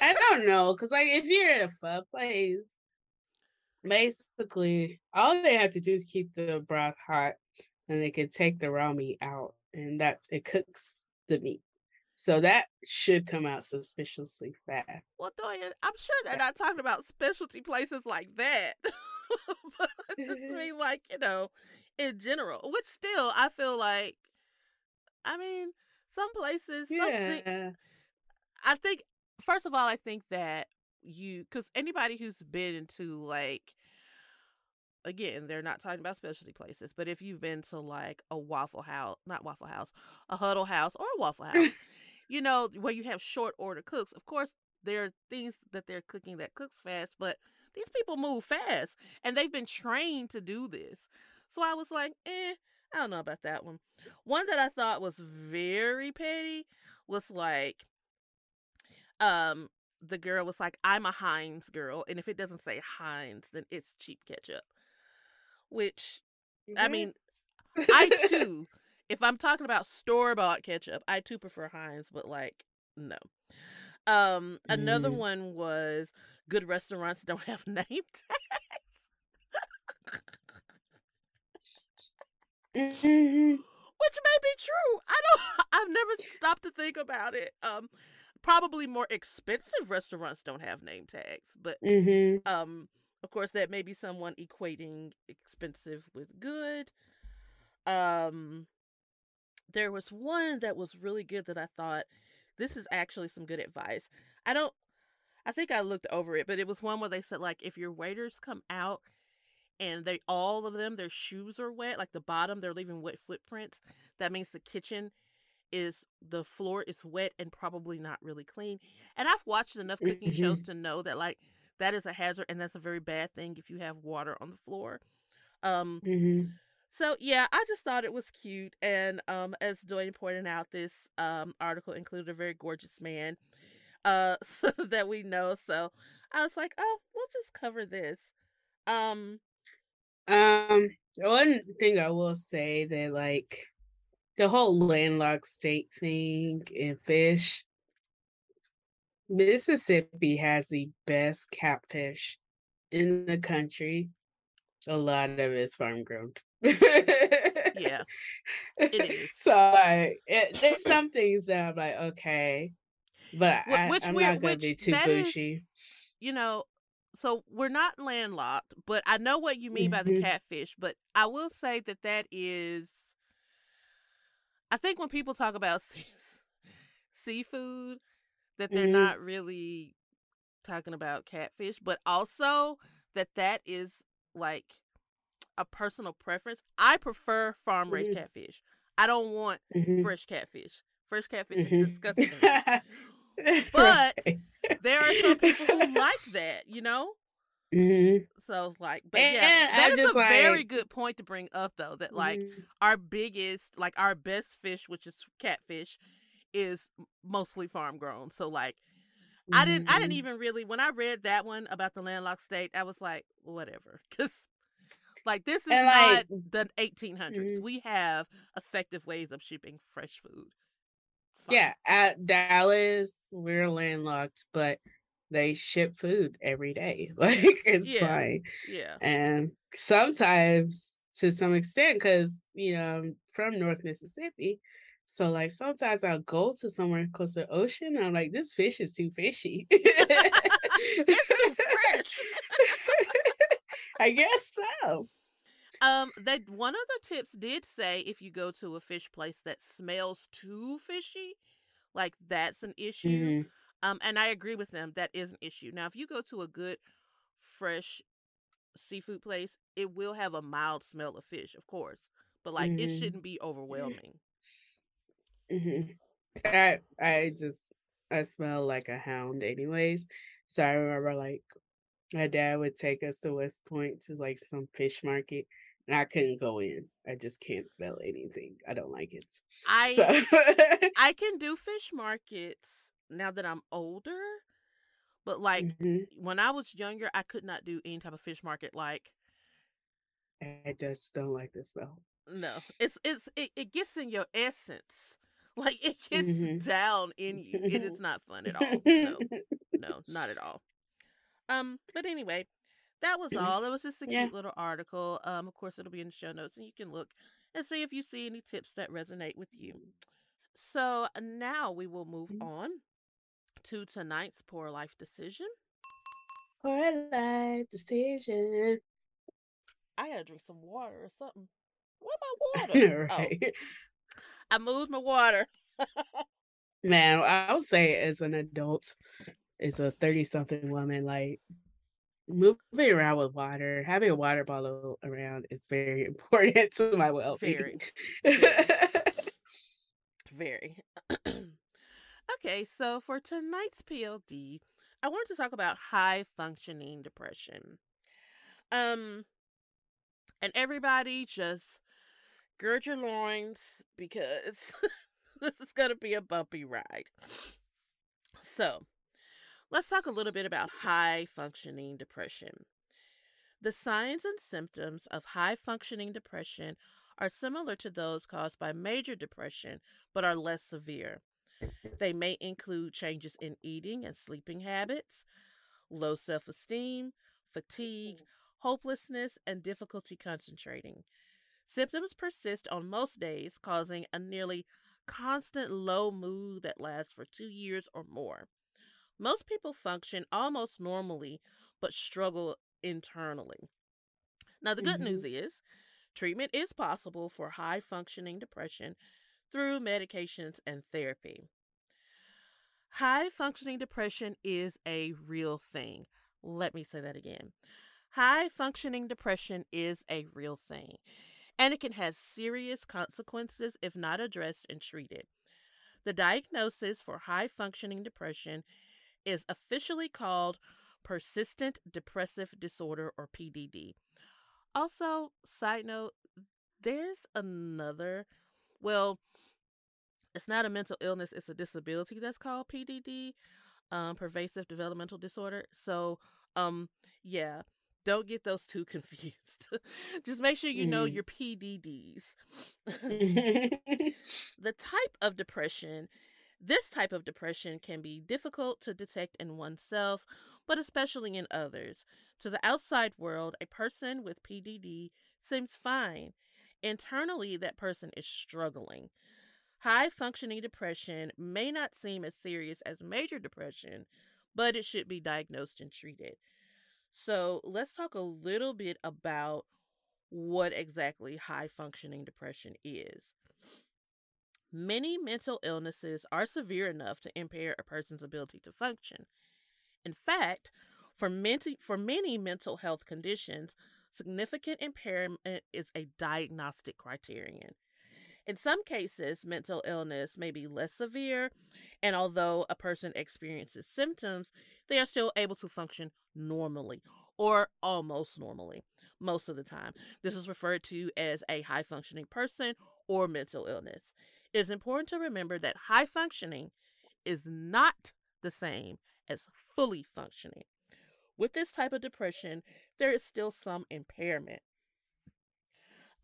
I don't know, because like if you're at a pub place, basically all they have to do is keep the broth hot. And they can take the raw meat out, and that it cooks the meat, so that should come out suspiciously fast. Well, Doya, I'm sure they're not talking about specialty places like that. But I just mean like in general, which still I feel like, I mean, some places. Yeah. I think first of all, I think that because anybody who's been into like. Again, they're not talking about specialty places, but if you've been to like a Waffle House, not Waffle House, a Huddle House or a Waffle House, where you have short order cooks, of course, there are things that they're cooking that cooks fast, but these people move fast and they've been trained to do this. So I was like, I don't know about that one. One that I thought was very petty was like, the girl was like, "I'm a Heinz girl. And if it doesn't say Heinz, then it's cheap ketchup." Which, I mean, I too, if I'm talking about store-bought ketchup, I too prefer Heinz, but like, no. Another one was good restaurants don't have name tags. Mm-hmm. Which may be true. I've never stopped to think about it. Probably more expensive restaurants don't have name tags, but mm-hmm. Of course that may be someone equating expensive with good. There was one that was really good that I thought, this is actually some good advice. I think I looked over it, but it was one where they said, like, if your waiters come out and their shoes are wet, like the bottom, they're leaving wet footprints, that means the kitchen the floor is wet and probably not really clean. And I've watched enough cooking mm-hmm. shows to know that, like, that is a hazard, and that's a very bad thing if you have water on the floor. Mm-hmm. So, yeah, I just thought it was cute. And as Doyne pointed out, this article included a very gorgeous man that we know. So I was like, oh, we'll just cover this. One thing I will say that, like, the whole landlocked state thing and fish, Mississippi has the best catfish in the country. A lot of it is farm grown. Yeah, it is. So like, there's some things that I'm like, okay, but I'm not gonna be too pushy. So we're not landlocked, but I know what you mean mm-hmm. by the catfish. But I will say that is, I think when people talk about seafood, that they're mm-hmm. not really talking about catfish, but also that is like a personal preference. I prefer farm-raised mm-hmm. catfish. I don't want mm-hmm. fresh catfish. Fresh catfish mm-hmm. is disgusting. But there are some people who like that, Mm-hmm. So, like, but and yeah, that is a very good point to bring up, though, that, like, mm-hmm. Our best fish, which is catfish, is mostly farm-grown. So, like, mm-hmm. I didn't even really, when I read that one about the landlocked state, I was like, whatever, because this is not the 1800s. Mm-hmm. We have effective ways of shipping fresh food. Yeah, at Dallas, we're landlocked, but they ship food every day. It's fine. Yeah. And sometimes, to some extent, because, I'm from North Mississippi, so, like, sometimes I'll go to somewhere close to the ocean, and I'm like, this fish is too fishy. It's too fresh. I guess so. One of the tips did say if you go to a fish place that smells too fishy, like, that's an issue. Mm-hmm. And I agree with them. That is an issue. Now, if you go to a good, fresh seafood place, it will have a mild smell of fish, of course. But, like, mm-hmm. it shouldn't be overwhelming. Mm-hmm. I smell like a hound anyways. So I remember, like, my dad would take us to West Point to, like, some fish market, and I couldn't go in. I just can't smell anything. I don't like it. I can do fish markets now that I'm older, but, like, mm-hmm. when I was younger, I could not do any type of fish market. Like, I just don't like the smell. No, it gets in your essence. Like, it gets mm-hmm. down in you. It is not fun at all. No, not at all. But anyway, that was all. It was just a cute little article. Of course, it'll be in the show notes, and you can look and see if you see any tips that resonate with you. So now we will move on to tonight's Poor Life Decision. Poor Life Decision. I gotta drink some water or something. Where my water? Right. Oh, I moved my water. Man, I would say as an adult, is a 30-something woman, like, moving around with water, having a water bottle around is very important to my well-being. Very. Okay, so for tonight's PLD, I wanted to talk about high-functioning depression. And everybody just gird your loins, because this is going to be a bumpy ride. So, let's talk a little bit about high-functioning depression. The signs and symptoms of high-functioning depression are similar to those caused by major depression, but are less severe. They may include changes in eating and sleeping habits, low self-esteem, fatigue, hopelessness, and difficulty concentrating. Symptoms persist on most days, causing a nearly constant low mood that lasts for 2 years or more. Most people function almost normally, but struggle internally. Now, the good news is treatment is possible for high-functioning depression through medications and therapy. High-functioning depression is a real thing. Let me say that again. High-functioning depression is a real thing, and it can have serious consequences if not addressed and treated. The diagnosis for high-functioning depression is officially called persistent depressive disorder, or PDD. Also, side note, there's another, well, it's not a mental illness, it's a disability that's called PDD, pervasive developmental disorder. So, yeah, don't get those two confused. Just make sure you know your PDDs. The type of depression, this type of depression can be difficult to detect in oneself, but especially in others. To the outside world, a person with PDD seems fine. Internally, that person is struggling. High-functioning depression may not seem as serious as major depression, but it should be diagnosed and treated. So let's talk a little bit about what exactly high-functioning depression is. Many mental illnesses are severe enough to impair a person's ability to function. In fact, for many mental health conditions, significant impairment is a diagnostic criterion. In some cases, mental illness may be less severe, and although a person experiences symptoms, they are still able to function normally or almost normally most of the time. This is referred to as a high-functioning person or mental illness. It is important to remember that high-functioning is not the same as fully functioning. With this type of depression, there is still some impairment.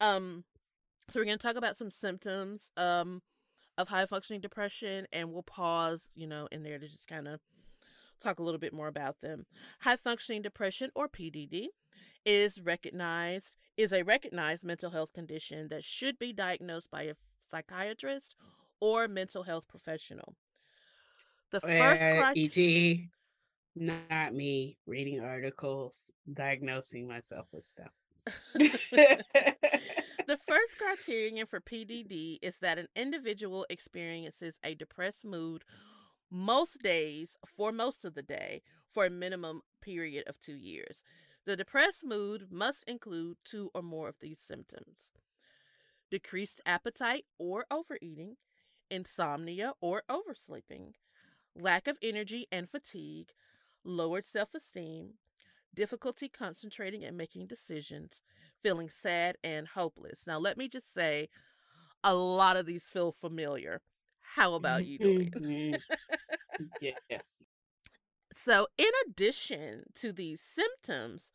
So we're going to talk about some symptoms of high-functioning depression, and we'll pause, in there to just kind of talk a little bit more about them. High-functioning depression, or PDD, is a recognized mental health condition that should be diagnosed by a psychiatrist or mental health professional. The first e.g., not me reading articles, diagnosing myself with stuff. The first criterion for PDD is that an individual experiences a depressed mood most days for most of the day for a minimum period of 2 years. The depressed mood must include two or more of these symptoms: decreased appetite or overeating, insomnia or oversleeping, lack of energy and fatigue, lowered self-esteem, difficulty concentrating and making decisions, feeling sad and hopeless. Now, let me just say, a lot of these feel familiar. How about you doing? Yes. So, in addition to these symptoms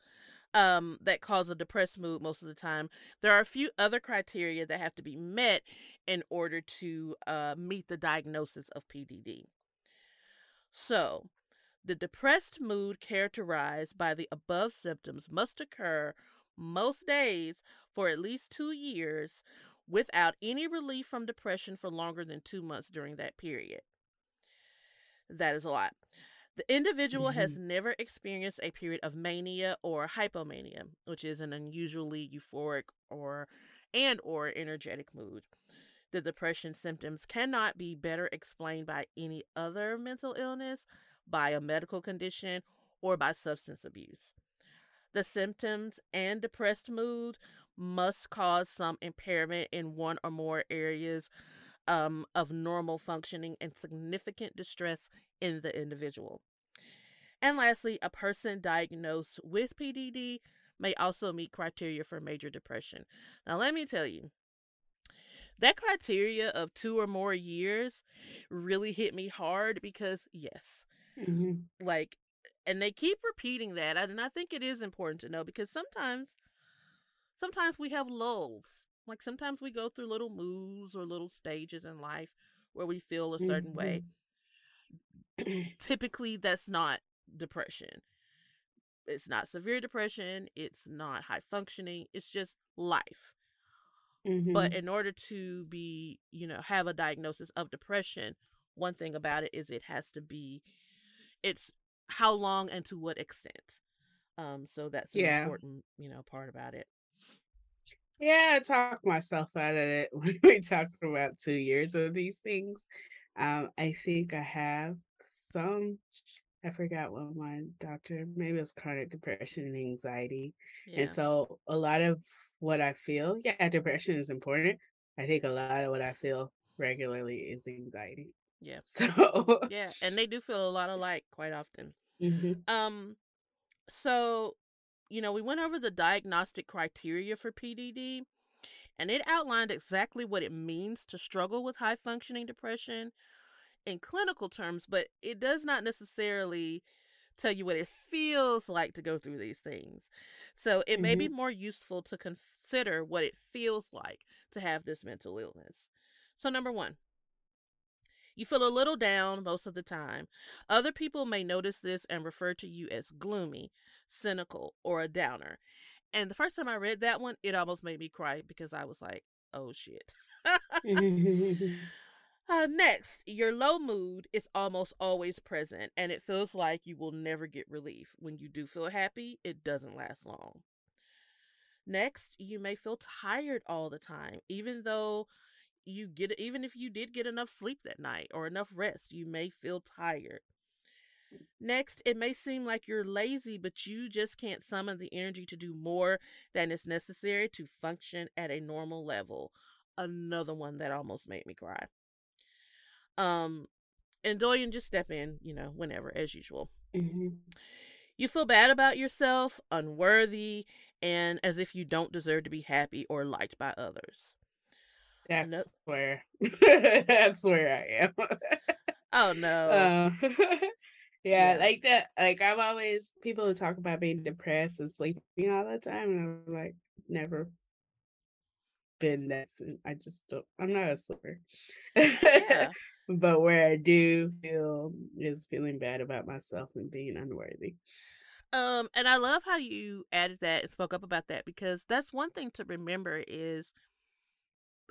that cause a depressed mood most of the time, there are a few other criteria that have to be met in order to meet the diagnosis of PDD. So, the depressed mood characterized by the above symptoms must occur most days for at least 2 years without any relief from depression for longer than 2 months during that period. That is a lot. The individual has never experienced a period of mania or hypomania, which is an unusually euphoric or energetic mood. The depression symptoms cannot be better explained by any other mental illness, by a medical condition, or by substance abuse. The symptoms and depressed mood must cause some impairment in one or more areas of normal functioning and significant distress in the individual. And lastly, a person diagnosed with PDD may also meet criteria for major depression. Now, let me tell you, that criteria of 2 or more years really hit me hard because, yes, and they keep repeating that, and I think it is important to know, because sometimes we have lulls. Like, sometimes we go through little moods or little stages in life where we feel a certain way. Typically, that's not depression. It's not severe depression. It's not high functioning. It's just life. Mm-hmm. But in order to be, you know, have a diagnosis of depression, one thing about it is it has to be, it's how long and to what extent. So that's an important, you know, part about it. Yeah, I talked myself out of it when we talked about 2 years of these things. I think I have some, I forgot what my doctor, maybe it was chronic depression and anxiety. Yeah. And so a lot of what I feel, depression is important. I think a lot of what I feel regularly is anxiety. Yeah. So yeah, and they do feel a lot alike quite often. Mm-hmm. So, you know, we went over the diagnostic criteria for PDD, and it outlined exactly what it means to struggle with high functioning depression in clinical terms, but it does not necessarily tell you what it feels like to go through these things. So it may be more useful to consider what it feels like to have this mental illness. So number one, you feel a little down most of the time. Other people may notice this and refer to you as gloomy, cynical, or a downer. And the first time I read that one, it almost made me cry because I was like, oh shit. Next, your low mood is almost always present, and it feels like you will never get relief. When you do feel happy, it doesn't last long. Next, you may feel tired all the time, even if you did get enough sleep that night or enough rest, you may feel tired. Next, it may seem like you're lazy, but you just can't summon the energy to do more than is necessary to function at a normal level. Another one that almost made me cry. And Doyen, just step in, you know, whenever, as usual. Mm-hmm. You feel bad about yourself, unworthy, and as if you don't deserve to be happy or liked by others. That's where that's where I am. Oh no. Yeah, like that. Like I've always, people who talk about being depressed and sleeping all the time, and I'm like, never been that. I just don't. I'm not a sleeper. Yeah. But where I do feel is feeling bad about myself and being unworthy. And I love how you added that and spoke up about that, because that's one thing to remember is,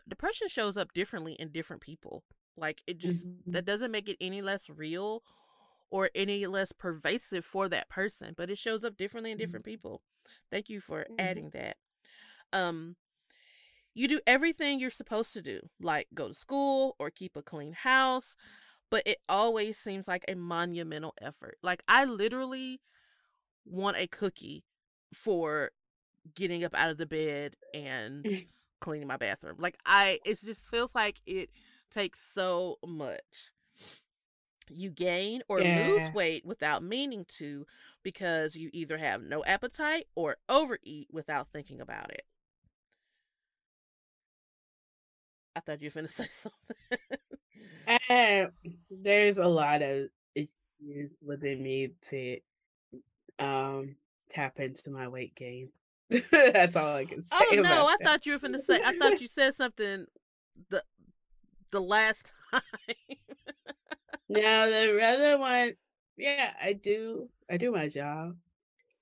depression shows up differently in different people. Like it just, that doesn't make it any less real or any less pervasive for that person, but it shows up differently in different people. Thank you for adding that. You do everything you're supposed to do, like go to school or keep a clean house, but it always seems like a monumental effort. Like I literally want a cookie for getting up out of the bed and cleaning my bathroom. Like it just feels like it takes so much. You gain or lose weight without meaning to, because you either have no appetite or overeat without thinking about it. I thought you were finna say something. There's a lot of issues within me that tap into my weight gain. That's all I can say. Oh no, I thought you were finna say. I thought you said something the last time. No, the other one. Yeah, I do my job.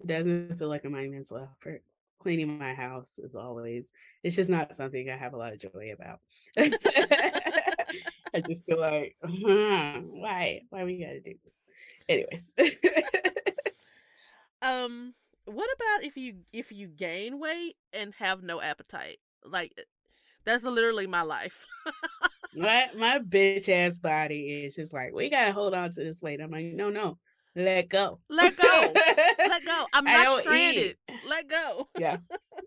It doesn't feel like a monumental effort. Cleaning my house is always. It's just not something I have a lot of joy about. I just feel like, why we gotta do this? Anyways. What about if you gain weight and have no appetite? Like, that's literally my life. my bitch ass body is just like, we gotta hold on to this weight. I'm like, no, let go. Let go. Let go. I'm not stranded. Eat. Let go. Yeah.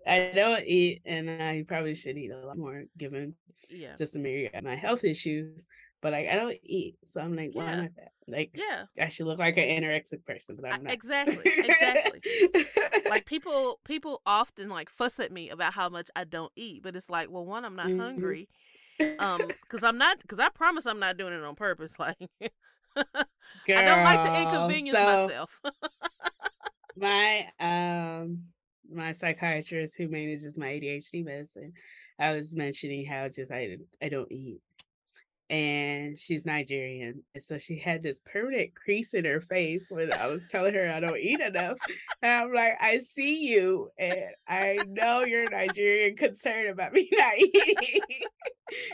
I don't eat, and I probably should eat a lot more given just a myriad of my health issues. But like, I don't eat, so I'm like, why am I fat? Like, I should look like an anorexic person, but I'm not. Exactly. Like people often like fuss at me about how much I don't eat, but it's like, well, one, I'm not hungry, because I promise I'm not doing it on purpose. Like, girl, I don't like to inconvenience myself. My psychiatrist who manages my ADHD medicine, I was mentioning how I don't eat. and she's Nigerian. And so she had this permanent crease in her face when I was telling her I don't eat enough. And I'm like, I see you, and I know you're Nigerian concerned about me not eating.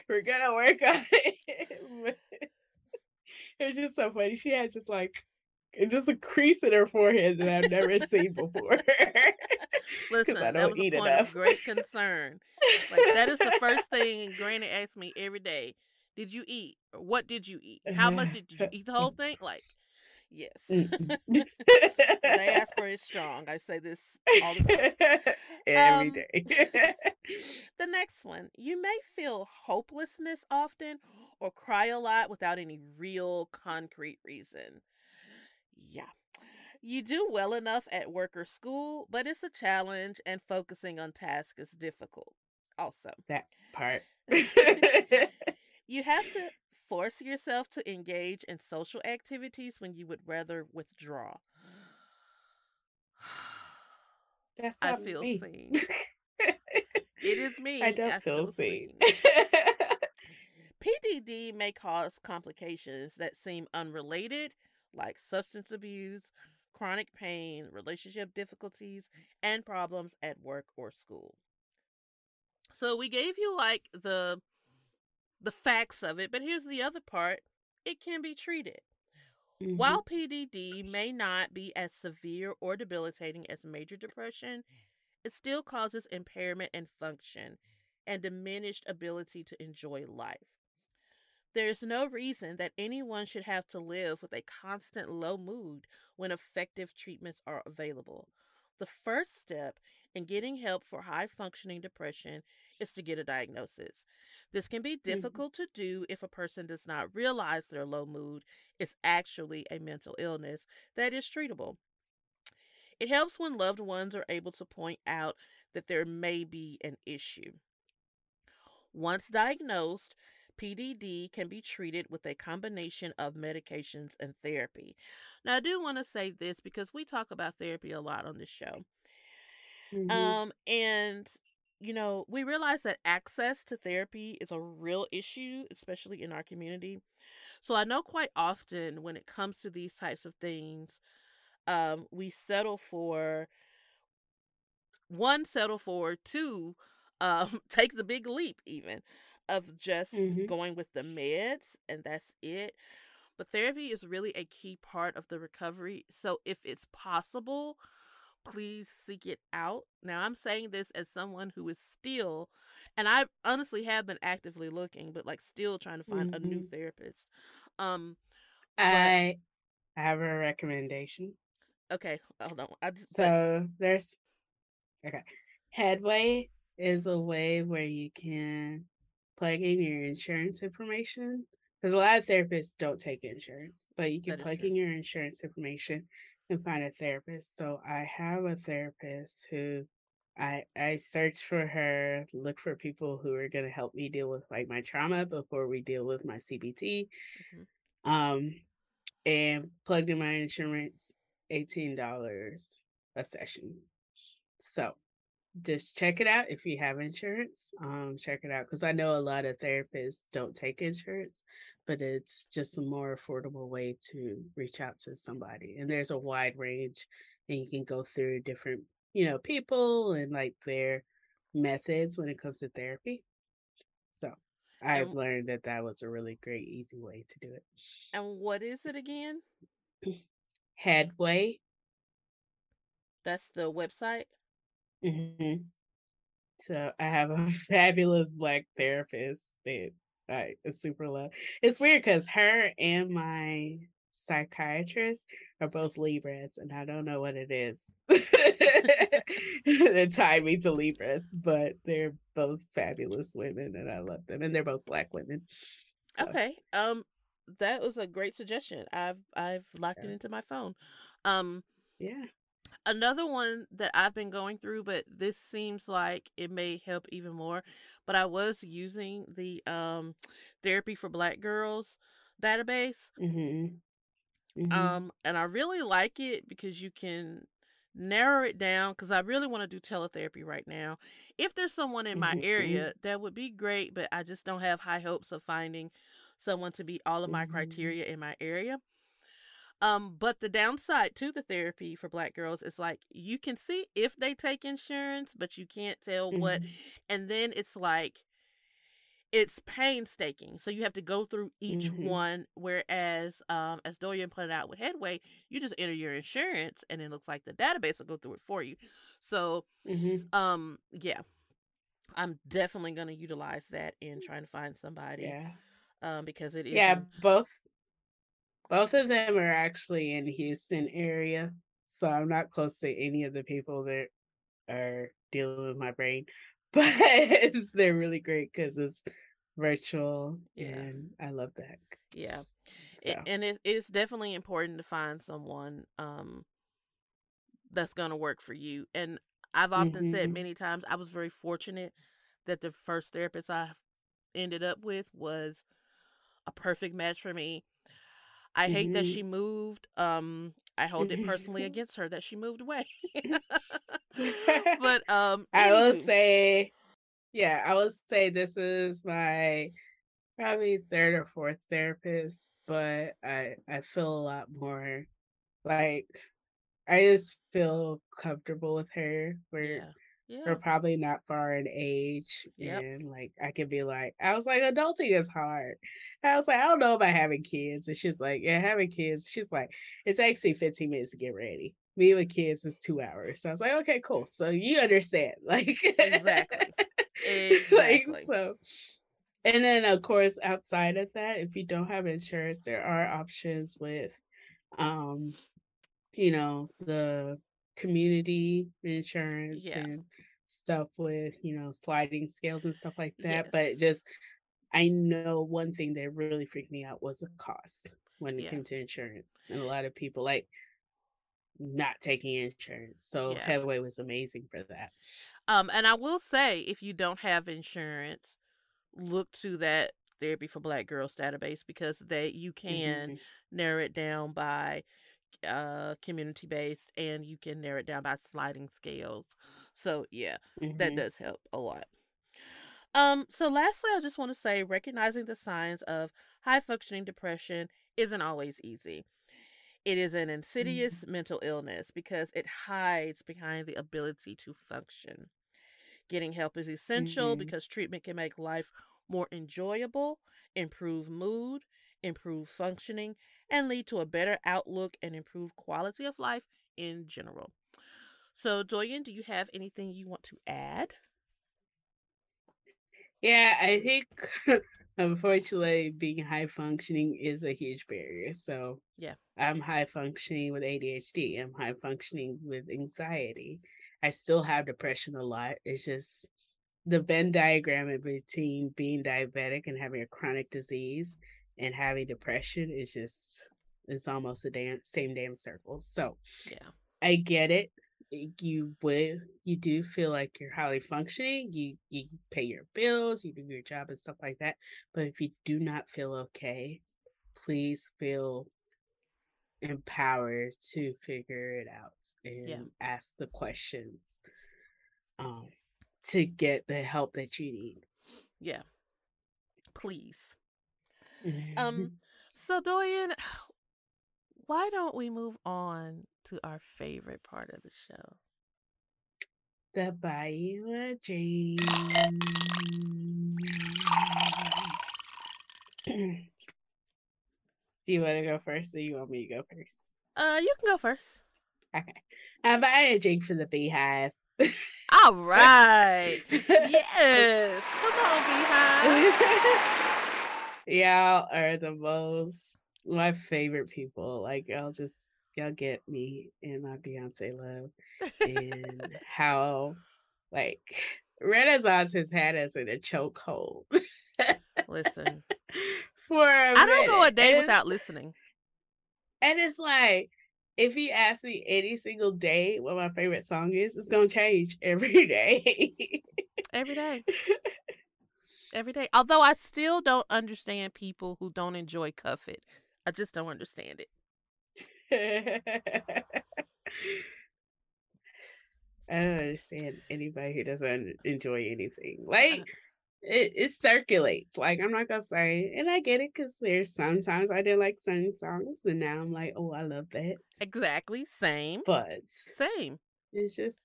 We're going to work on it. It was just so funny. She had just like, just a crease in her forehead that I've never seen before. Listen, I don't that was eat a point enough. Of great concern. Like, that is the first thing Granny asks me every day. Did you eat? Or what did you eat? How much did you eat? The whole thing? Like, yes. The diaspora is strong. I say this all the time. Every day. The next one. You may feel hopelessness often or cry a lot without any real concrete reason. Yeah. You do well enough at work or school, but it's a challenge and focusing on tasks is difficult. Also. That part. You have to force yourself to engage in social activities when you would rather withdraw. That's not I feel me. Seen. It is me. I don't feel seen. PDD may cause complications that seem unrelated, like substance abuse, chronic pain, relationship difficulties, and problems at work or school. So we gave you like the facts of it, but here's the other part. It can be treated. Mm-hmm. While PDD may not be as severe or debilitating as major depression, it still causes impairment in function and diminished ability to enjoy life. There's no reason that anyone should have to live with a constant low mood when effective treatments are available. The first step in getting help for high-functioning depression is to get a diagnosis. This can be difficult to do if a person does not realize their low mood is actually a mental illness that is treatable. It helps when loved ones are able to point out that there may be an issue. Once diagnosed, PDD can be treated with a combination of medications and therapy. Now, I do want to say this because we talk about therapy a lot on this show. Mm-hmm. And, you know, we realize that access to therapy is a real issue, especially in our community. So I know quite often when it comes to these types of things, we settle for, two, take the big leap even. Of just going with the meds and that's it. But therapy is really a key part of the recovery. So if it's possible, please seek it out. Now, I'm saying this as someone who is still, and I honestly have been actively looking, but like still trying to find a new therapist. I have a recommendation. Okay, hold on. Headway is a way where you can plug in your insurance information, because a lot of therapists don't take insurance, but you can plug in your insurance information and find a therapist. So I have a therapist who I search for her, look for people who are going to help me deal with like my trauma before we deal with my CBT, and plugged in my insurance, $18 a session. So just check it out if you have insurance. Check it out, because I know a lot of therapists don't take insurance, but it's just a more affordable way to reach out to somebody. And there's a wide range, and you can go through different, you know, people and like their methods when it comes to therapy. So I've learned that that was a really great, easy way to do it. And what is it again? Headway. That's the website? Mm-hmm. So I have a fabulous Black therapist that I super love. It's weird because her and my psychiatrist are both Libras, and I don't know what it is that tied me to Libras, but they're both fabulous women, and I love them, and they're both Black women. So. Okay, that was a great suggestion. I've locked it into my phone. Yeah. Another one that I've been going through, but this seems like it may help even more, but I was using the Therapy for Black Girls database. And I really like it because you can narrow it down, because I really want to do teletherapy right now. If there's someone in my area, that would be great, but I just don't have high hopes of finding someone to meet all of my criteria in my area. But the downside to the therapy for Black girls is, like, you can see if they take insurance, but you can't tell what. And then it's like, it's painstaking. So you have to go through each one. Whereas, as Dorian pointed out with Headway, you just enter your insurance and it looks like the database will go through it for you. So, yeah, I'm definitely going to utilize that in trying to find somebody. Yeah. Because it is. Yeah, both of them are actually in Houston area. So I'm not close to any of the people that are dealing with my brain. But they're really great because it's virtual, and I love that. Yeah, so. It's definitely important to find someone that's going to work for you. And I've often said many times, I was very fortunate that the first therapist I ended up with was a perfect match for me. I hate that she moved. I hold it personally against her that she moved away. But I will say, I will say this is my probably third or fourth therapist, but I feel a lot more, like, I just feel comfortable with her. We're probably not far in age, and like I could be like, I was like, adulting is hard. I was like, I don't know about having kids, and she's like, yeah, having kids. She's like, it takes me 15 minutes to get ready. Me with kids is 2 hours. So I was like, okay, cool. So you understand, like exactly. Like, so, and then of course outside of that, if you don't have insurance, there are options with, you know, the community insurance and stuff with, you know, sliding scales and stuff like that. But just, I know one thing that really freaked me out was the cost when it came to insurance, and a lot of people like not taking insurance. So Headway was amazing for that. And I will say, if you don't have insurance, look to that Therapy for Black Girls database, because you can narrow it down by community based, and you can narrow it down by sliding scales. So that does help a lot. So lastly, I just want to say, recognizing the signs of high functioning depression isn't always easy. It is an insidious mental illness because it hides behind the ability to function. Getting help is essential because treatment can make life more enjoyable, improve mood, improve functioning, and lead to a better outlook and improved quality of life in general. So, Doyen, do you have anything you want to add? Yeah, I think, unfortunately, being high functioning is a huge barrier. So, I'm high functioning with ADHD. I'm high functioning with anxiety. I still have depression a lot. It's just the Venn diagram in between being diabetic and having a chronic disease and having depression is just, it's almost the same damn circle. So I get it. You do feel like you're highly functioning. You pay your bills, you do your job and stuff like that. But if you do not feel okay, please feel empowered to figure it out and ask the questions to get the help that you need. Yeah, please. So Doyen, why don't we move on to our favorite part of the show? The Bayou of Dreams. Do you want to go first or you want me to go first? You can go first. Okay. I'm buying a drink for the Beehive. All right. Yes. Come on, Beehive. Y'all are the most, my favorite people. Like, y'all get me and my Beyoncé love, and how, like, Renaissance has had us in a chokehold. Listen, I don't go a day without listening. And it's like, if you ask me any single day what my favorite song is, it's gonna change every day. Every day. Every day. Although I still don't understand people who don't enjoy Cuff It. I just don't understand it. I don't understand anybody who doesn't enjoy anything. Like, it circulates. Like, I'm not gonna say, and I get it, because there's sometimes I didn't like certain songs, and now I'm like, oh, I love that. Exactly, same. But same. It's just,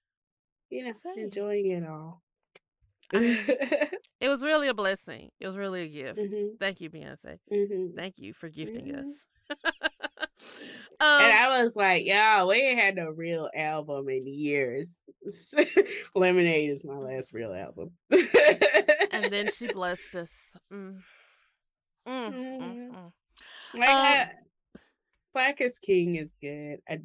you know, same. Enjoying it all. It was really a blessing. It was really a gift. Mm-hmm. Thank you, Beyoncé. Mm-hmm. Thank you for gifting mm-hmm. us. And I was like, y'all, we ain't had no real album in years. Lemonade is my last real album. And then she blessed us. Mm. Mm, mm. Mm, mm. Like, Black is King is good. I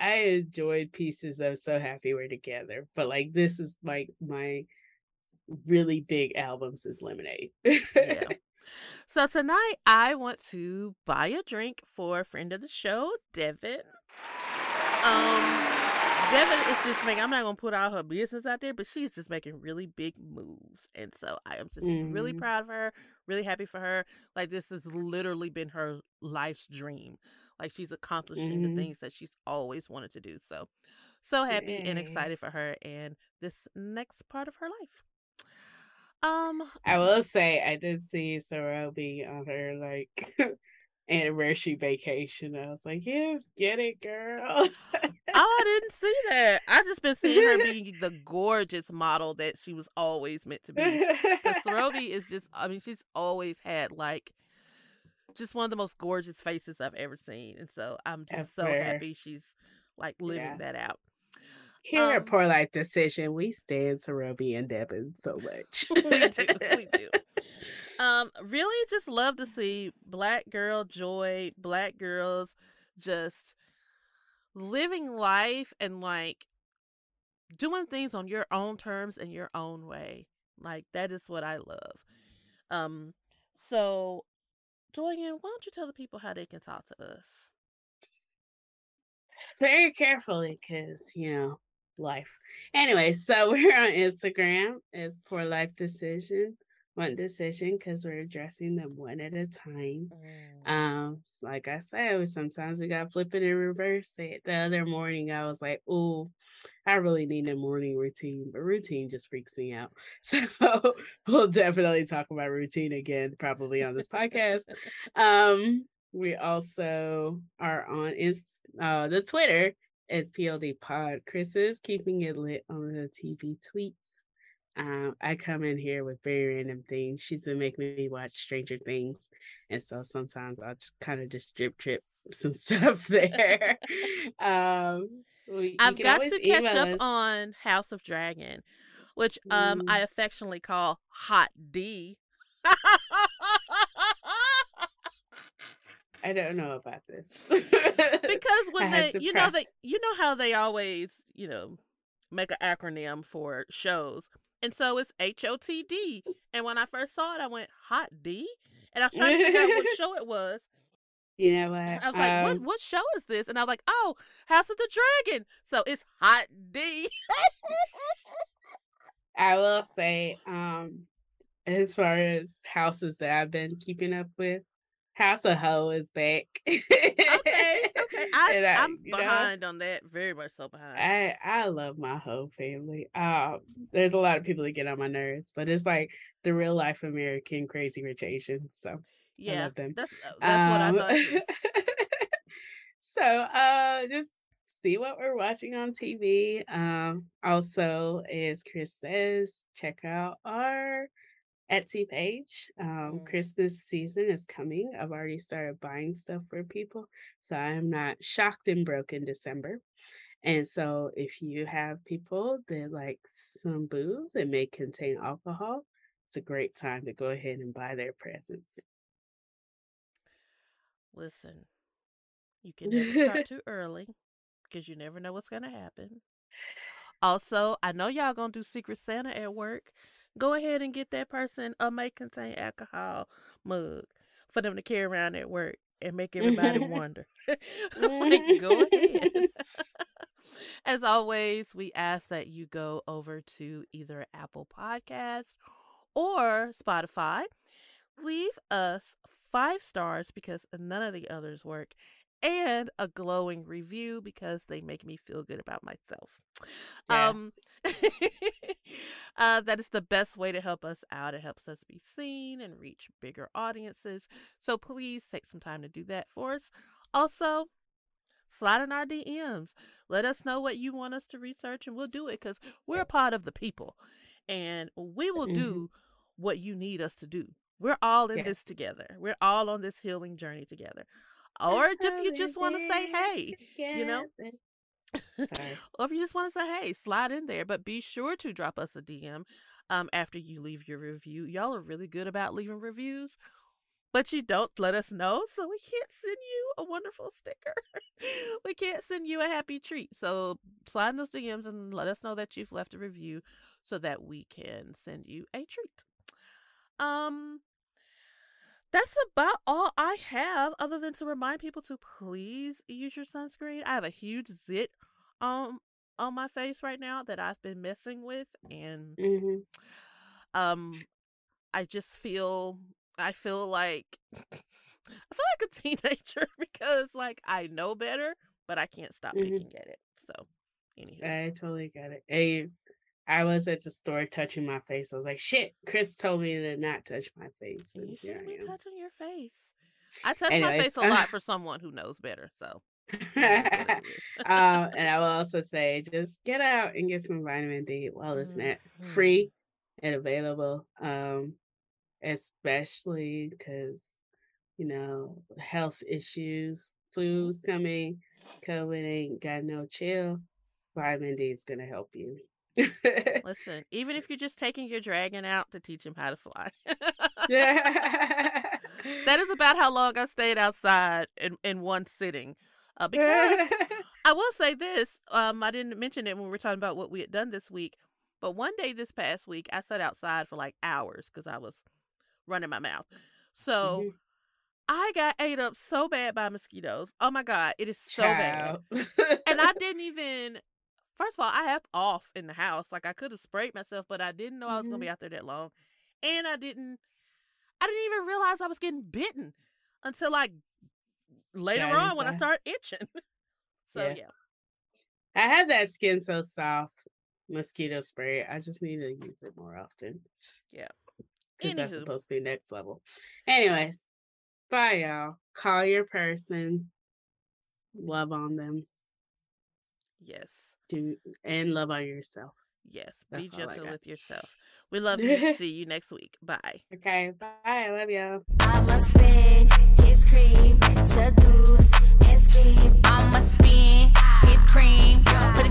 enjoyed pieces of So Happy We're Together, but like, this is like my really big album since Lemonade. Yeah. So tonight I want to buy a drink for a friend of the show, Devin. Devin is just making, I'm not going to put all her business out there, but she's just making really big moves. And so I am just really proud of her, really happy for her. Like, this has literally been her life's dream. Like, she's accomplishing the things that she's always wanted to do. So happy and excited for her and this next part of her life. I will say, I did see Sorobi on her, like, anniversary vacation. I was like, yes, get it, girl. Oh, I didn't see that. I've just been seeing her being the gorgeous model that she was always meant to be. Because Sorobi is just, I mean, she's always had, like, just one of the most gorgeous faces I've ever seen. And so I'm just so happy she's, like, living that out. Here at Poor Life Decision, we stand Sorobi and Devin so much. We do. Really just love to see Black girl joy, Black girls just living life and, like, doing things on your own terms and your own way. Like, that is what I love. So, Doyen, why don't you tell the people how they can talk to us? Very carefully, because, you know, life. Anyway, so we're on Instagram as Poor Life Decision, one decision, because we're addressing them one at a time. So like I said, sometimes we got to flip it and reverse it. The other morning I was like, oh, I really need a morning routine, but routine just freaks me out, so we'll definitely talk about routine again, probably on this podcast. We also are on the Twitter is PLD Pod. Chris is keeping it lit on the TV tweets. I come in here with very random things. She's been making me watch Stranger Things, and so sometimes I'll just kind of just drip some stuff there. I've got to catch up on House of Dragon, which I affectionately call Hot D. I don't know about this. Because when you know how they always, you know, make an acronym for shows. And so it's HOTD. And when I first saw it, I went, Hot D? And I was trying to figure out what show it was. You know what? I was like, what show is this? And I was like, oh, House of the Dragon. So it's Hot D. I will say, as far as houses that I've been keeping up with, House of Ho is back. Okay. I'm behind on that. Very much so behind. I love my Ho family. There's a lot of people that get on my nerves, but it's like the real life American Crazy Rich Asians. So yeah, I love them. That's what I thought. So just see what we're watching on TV. Also, as Chris says, check out our Etsy page. Christmas season is coming. I've already started buying stuff for people, so I'm not shocked and broke in December. And so if you have people that like some booze that may contain alcohol, it's a great time to go ahead and buy their presents. Listen, you can never start too early, because you never know what's going to happen. Also, I know y'all going to do Secret Santa at work. Go ahead and get that person a may contain alcohol mug for them to carry around at work and make everybody wonder. Like, go ahead. As always, we ask that you go over to either Apple Podcast or Spotify. Leave us 5 stars because none of the others work, and a glowing review because they make me feel good about myself. Yes. That is the best way to help us out. It helps us be seen and reach bigger audiences. So please take some time to do that for us. Also, slide in our DMs. Let us know what you want us to research, and we'll do it because we're a part of the people, and we will do what you need us to do. We're all in this together. We're all on this healing journey together. Or if you just want to say, hey, you know, or if you just want to say, hey, slide in there, but be sure to drop us a DM after you leave your review. Y'all are really good about leaving reviews, but you don't let us know, so we can't send you a wonderful sticker. We can't send you a happy treat. So slide in those DMs and let us know that you've left a review so that we can send you a treat. That's about all I have, other than to remind people to please use your sunscreen. I have a huge zit on my face right now that I've been messing with, and I just feel I feel like a teenager because like I know better, but I can't stop picking at it. So anyway, I totally get it. Hey, I was at the store touching my face. I was like, shit, Chris told me to not touch my face. You shouldn't be touching your face. I touch my face a lot for someone who knows better. So, and I will also say, just get out and get some vitamin D while it's not free and available. Especially because, you know, health issues, flu's coming, COVID ain't got no chill. Vitamin D is going to help you. Listen, even if you're just taking your dragon out to teach him how to fly. That is about how long I stayed outside in one sitting, because I will say this, I didn't mention it when we were talking about what we had done this week, but one day this past week I sat outside for like hours because I was running my mouth, so I got ate up so bad by mosquitoes. Oh my god, it is so bad. And I didn't even— first of all, I have off in the house. Like, I could have sprayed myself, but I didn't know I was going to be out there that long. And I didn't even realize I was getting bitten until, like, later on when I started itching. So, yeah. I have that Skin So Soft mosquito spray. I just need to use it more often. Yeah. Because that's supposed to be next level. Anyways, bye, y'all. Call your person. Love on them. Yes. And love on yourself. Yes, that's— be gentle with yourself. We love you. See you next week. Bye. Okay, bye. I love y'all. I must spin his cream, seduce and scream. I must spin his cream.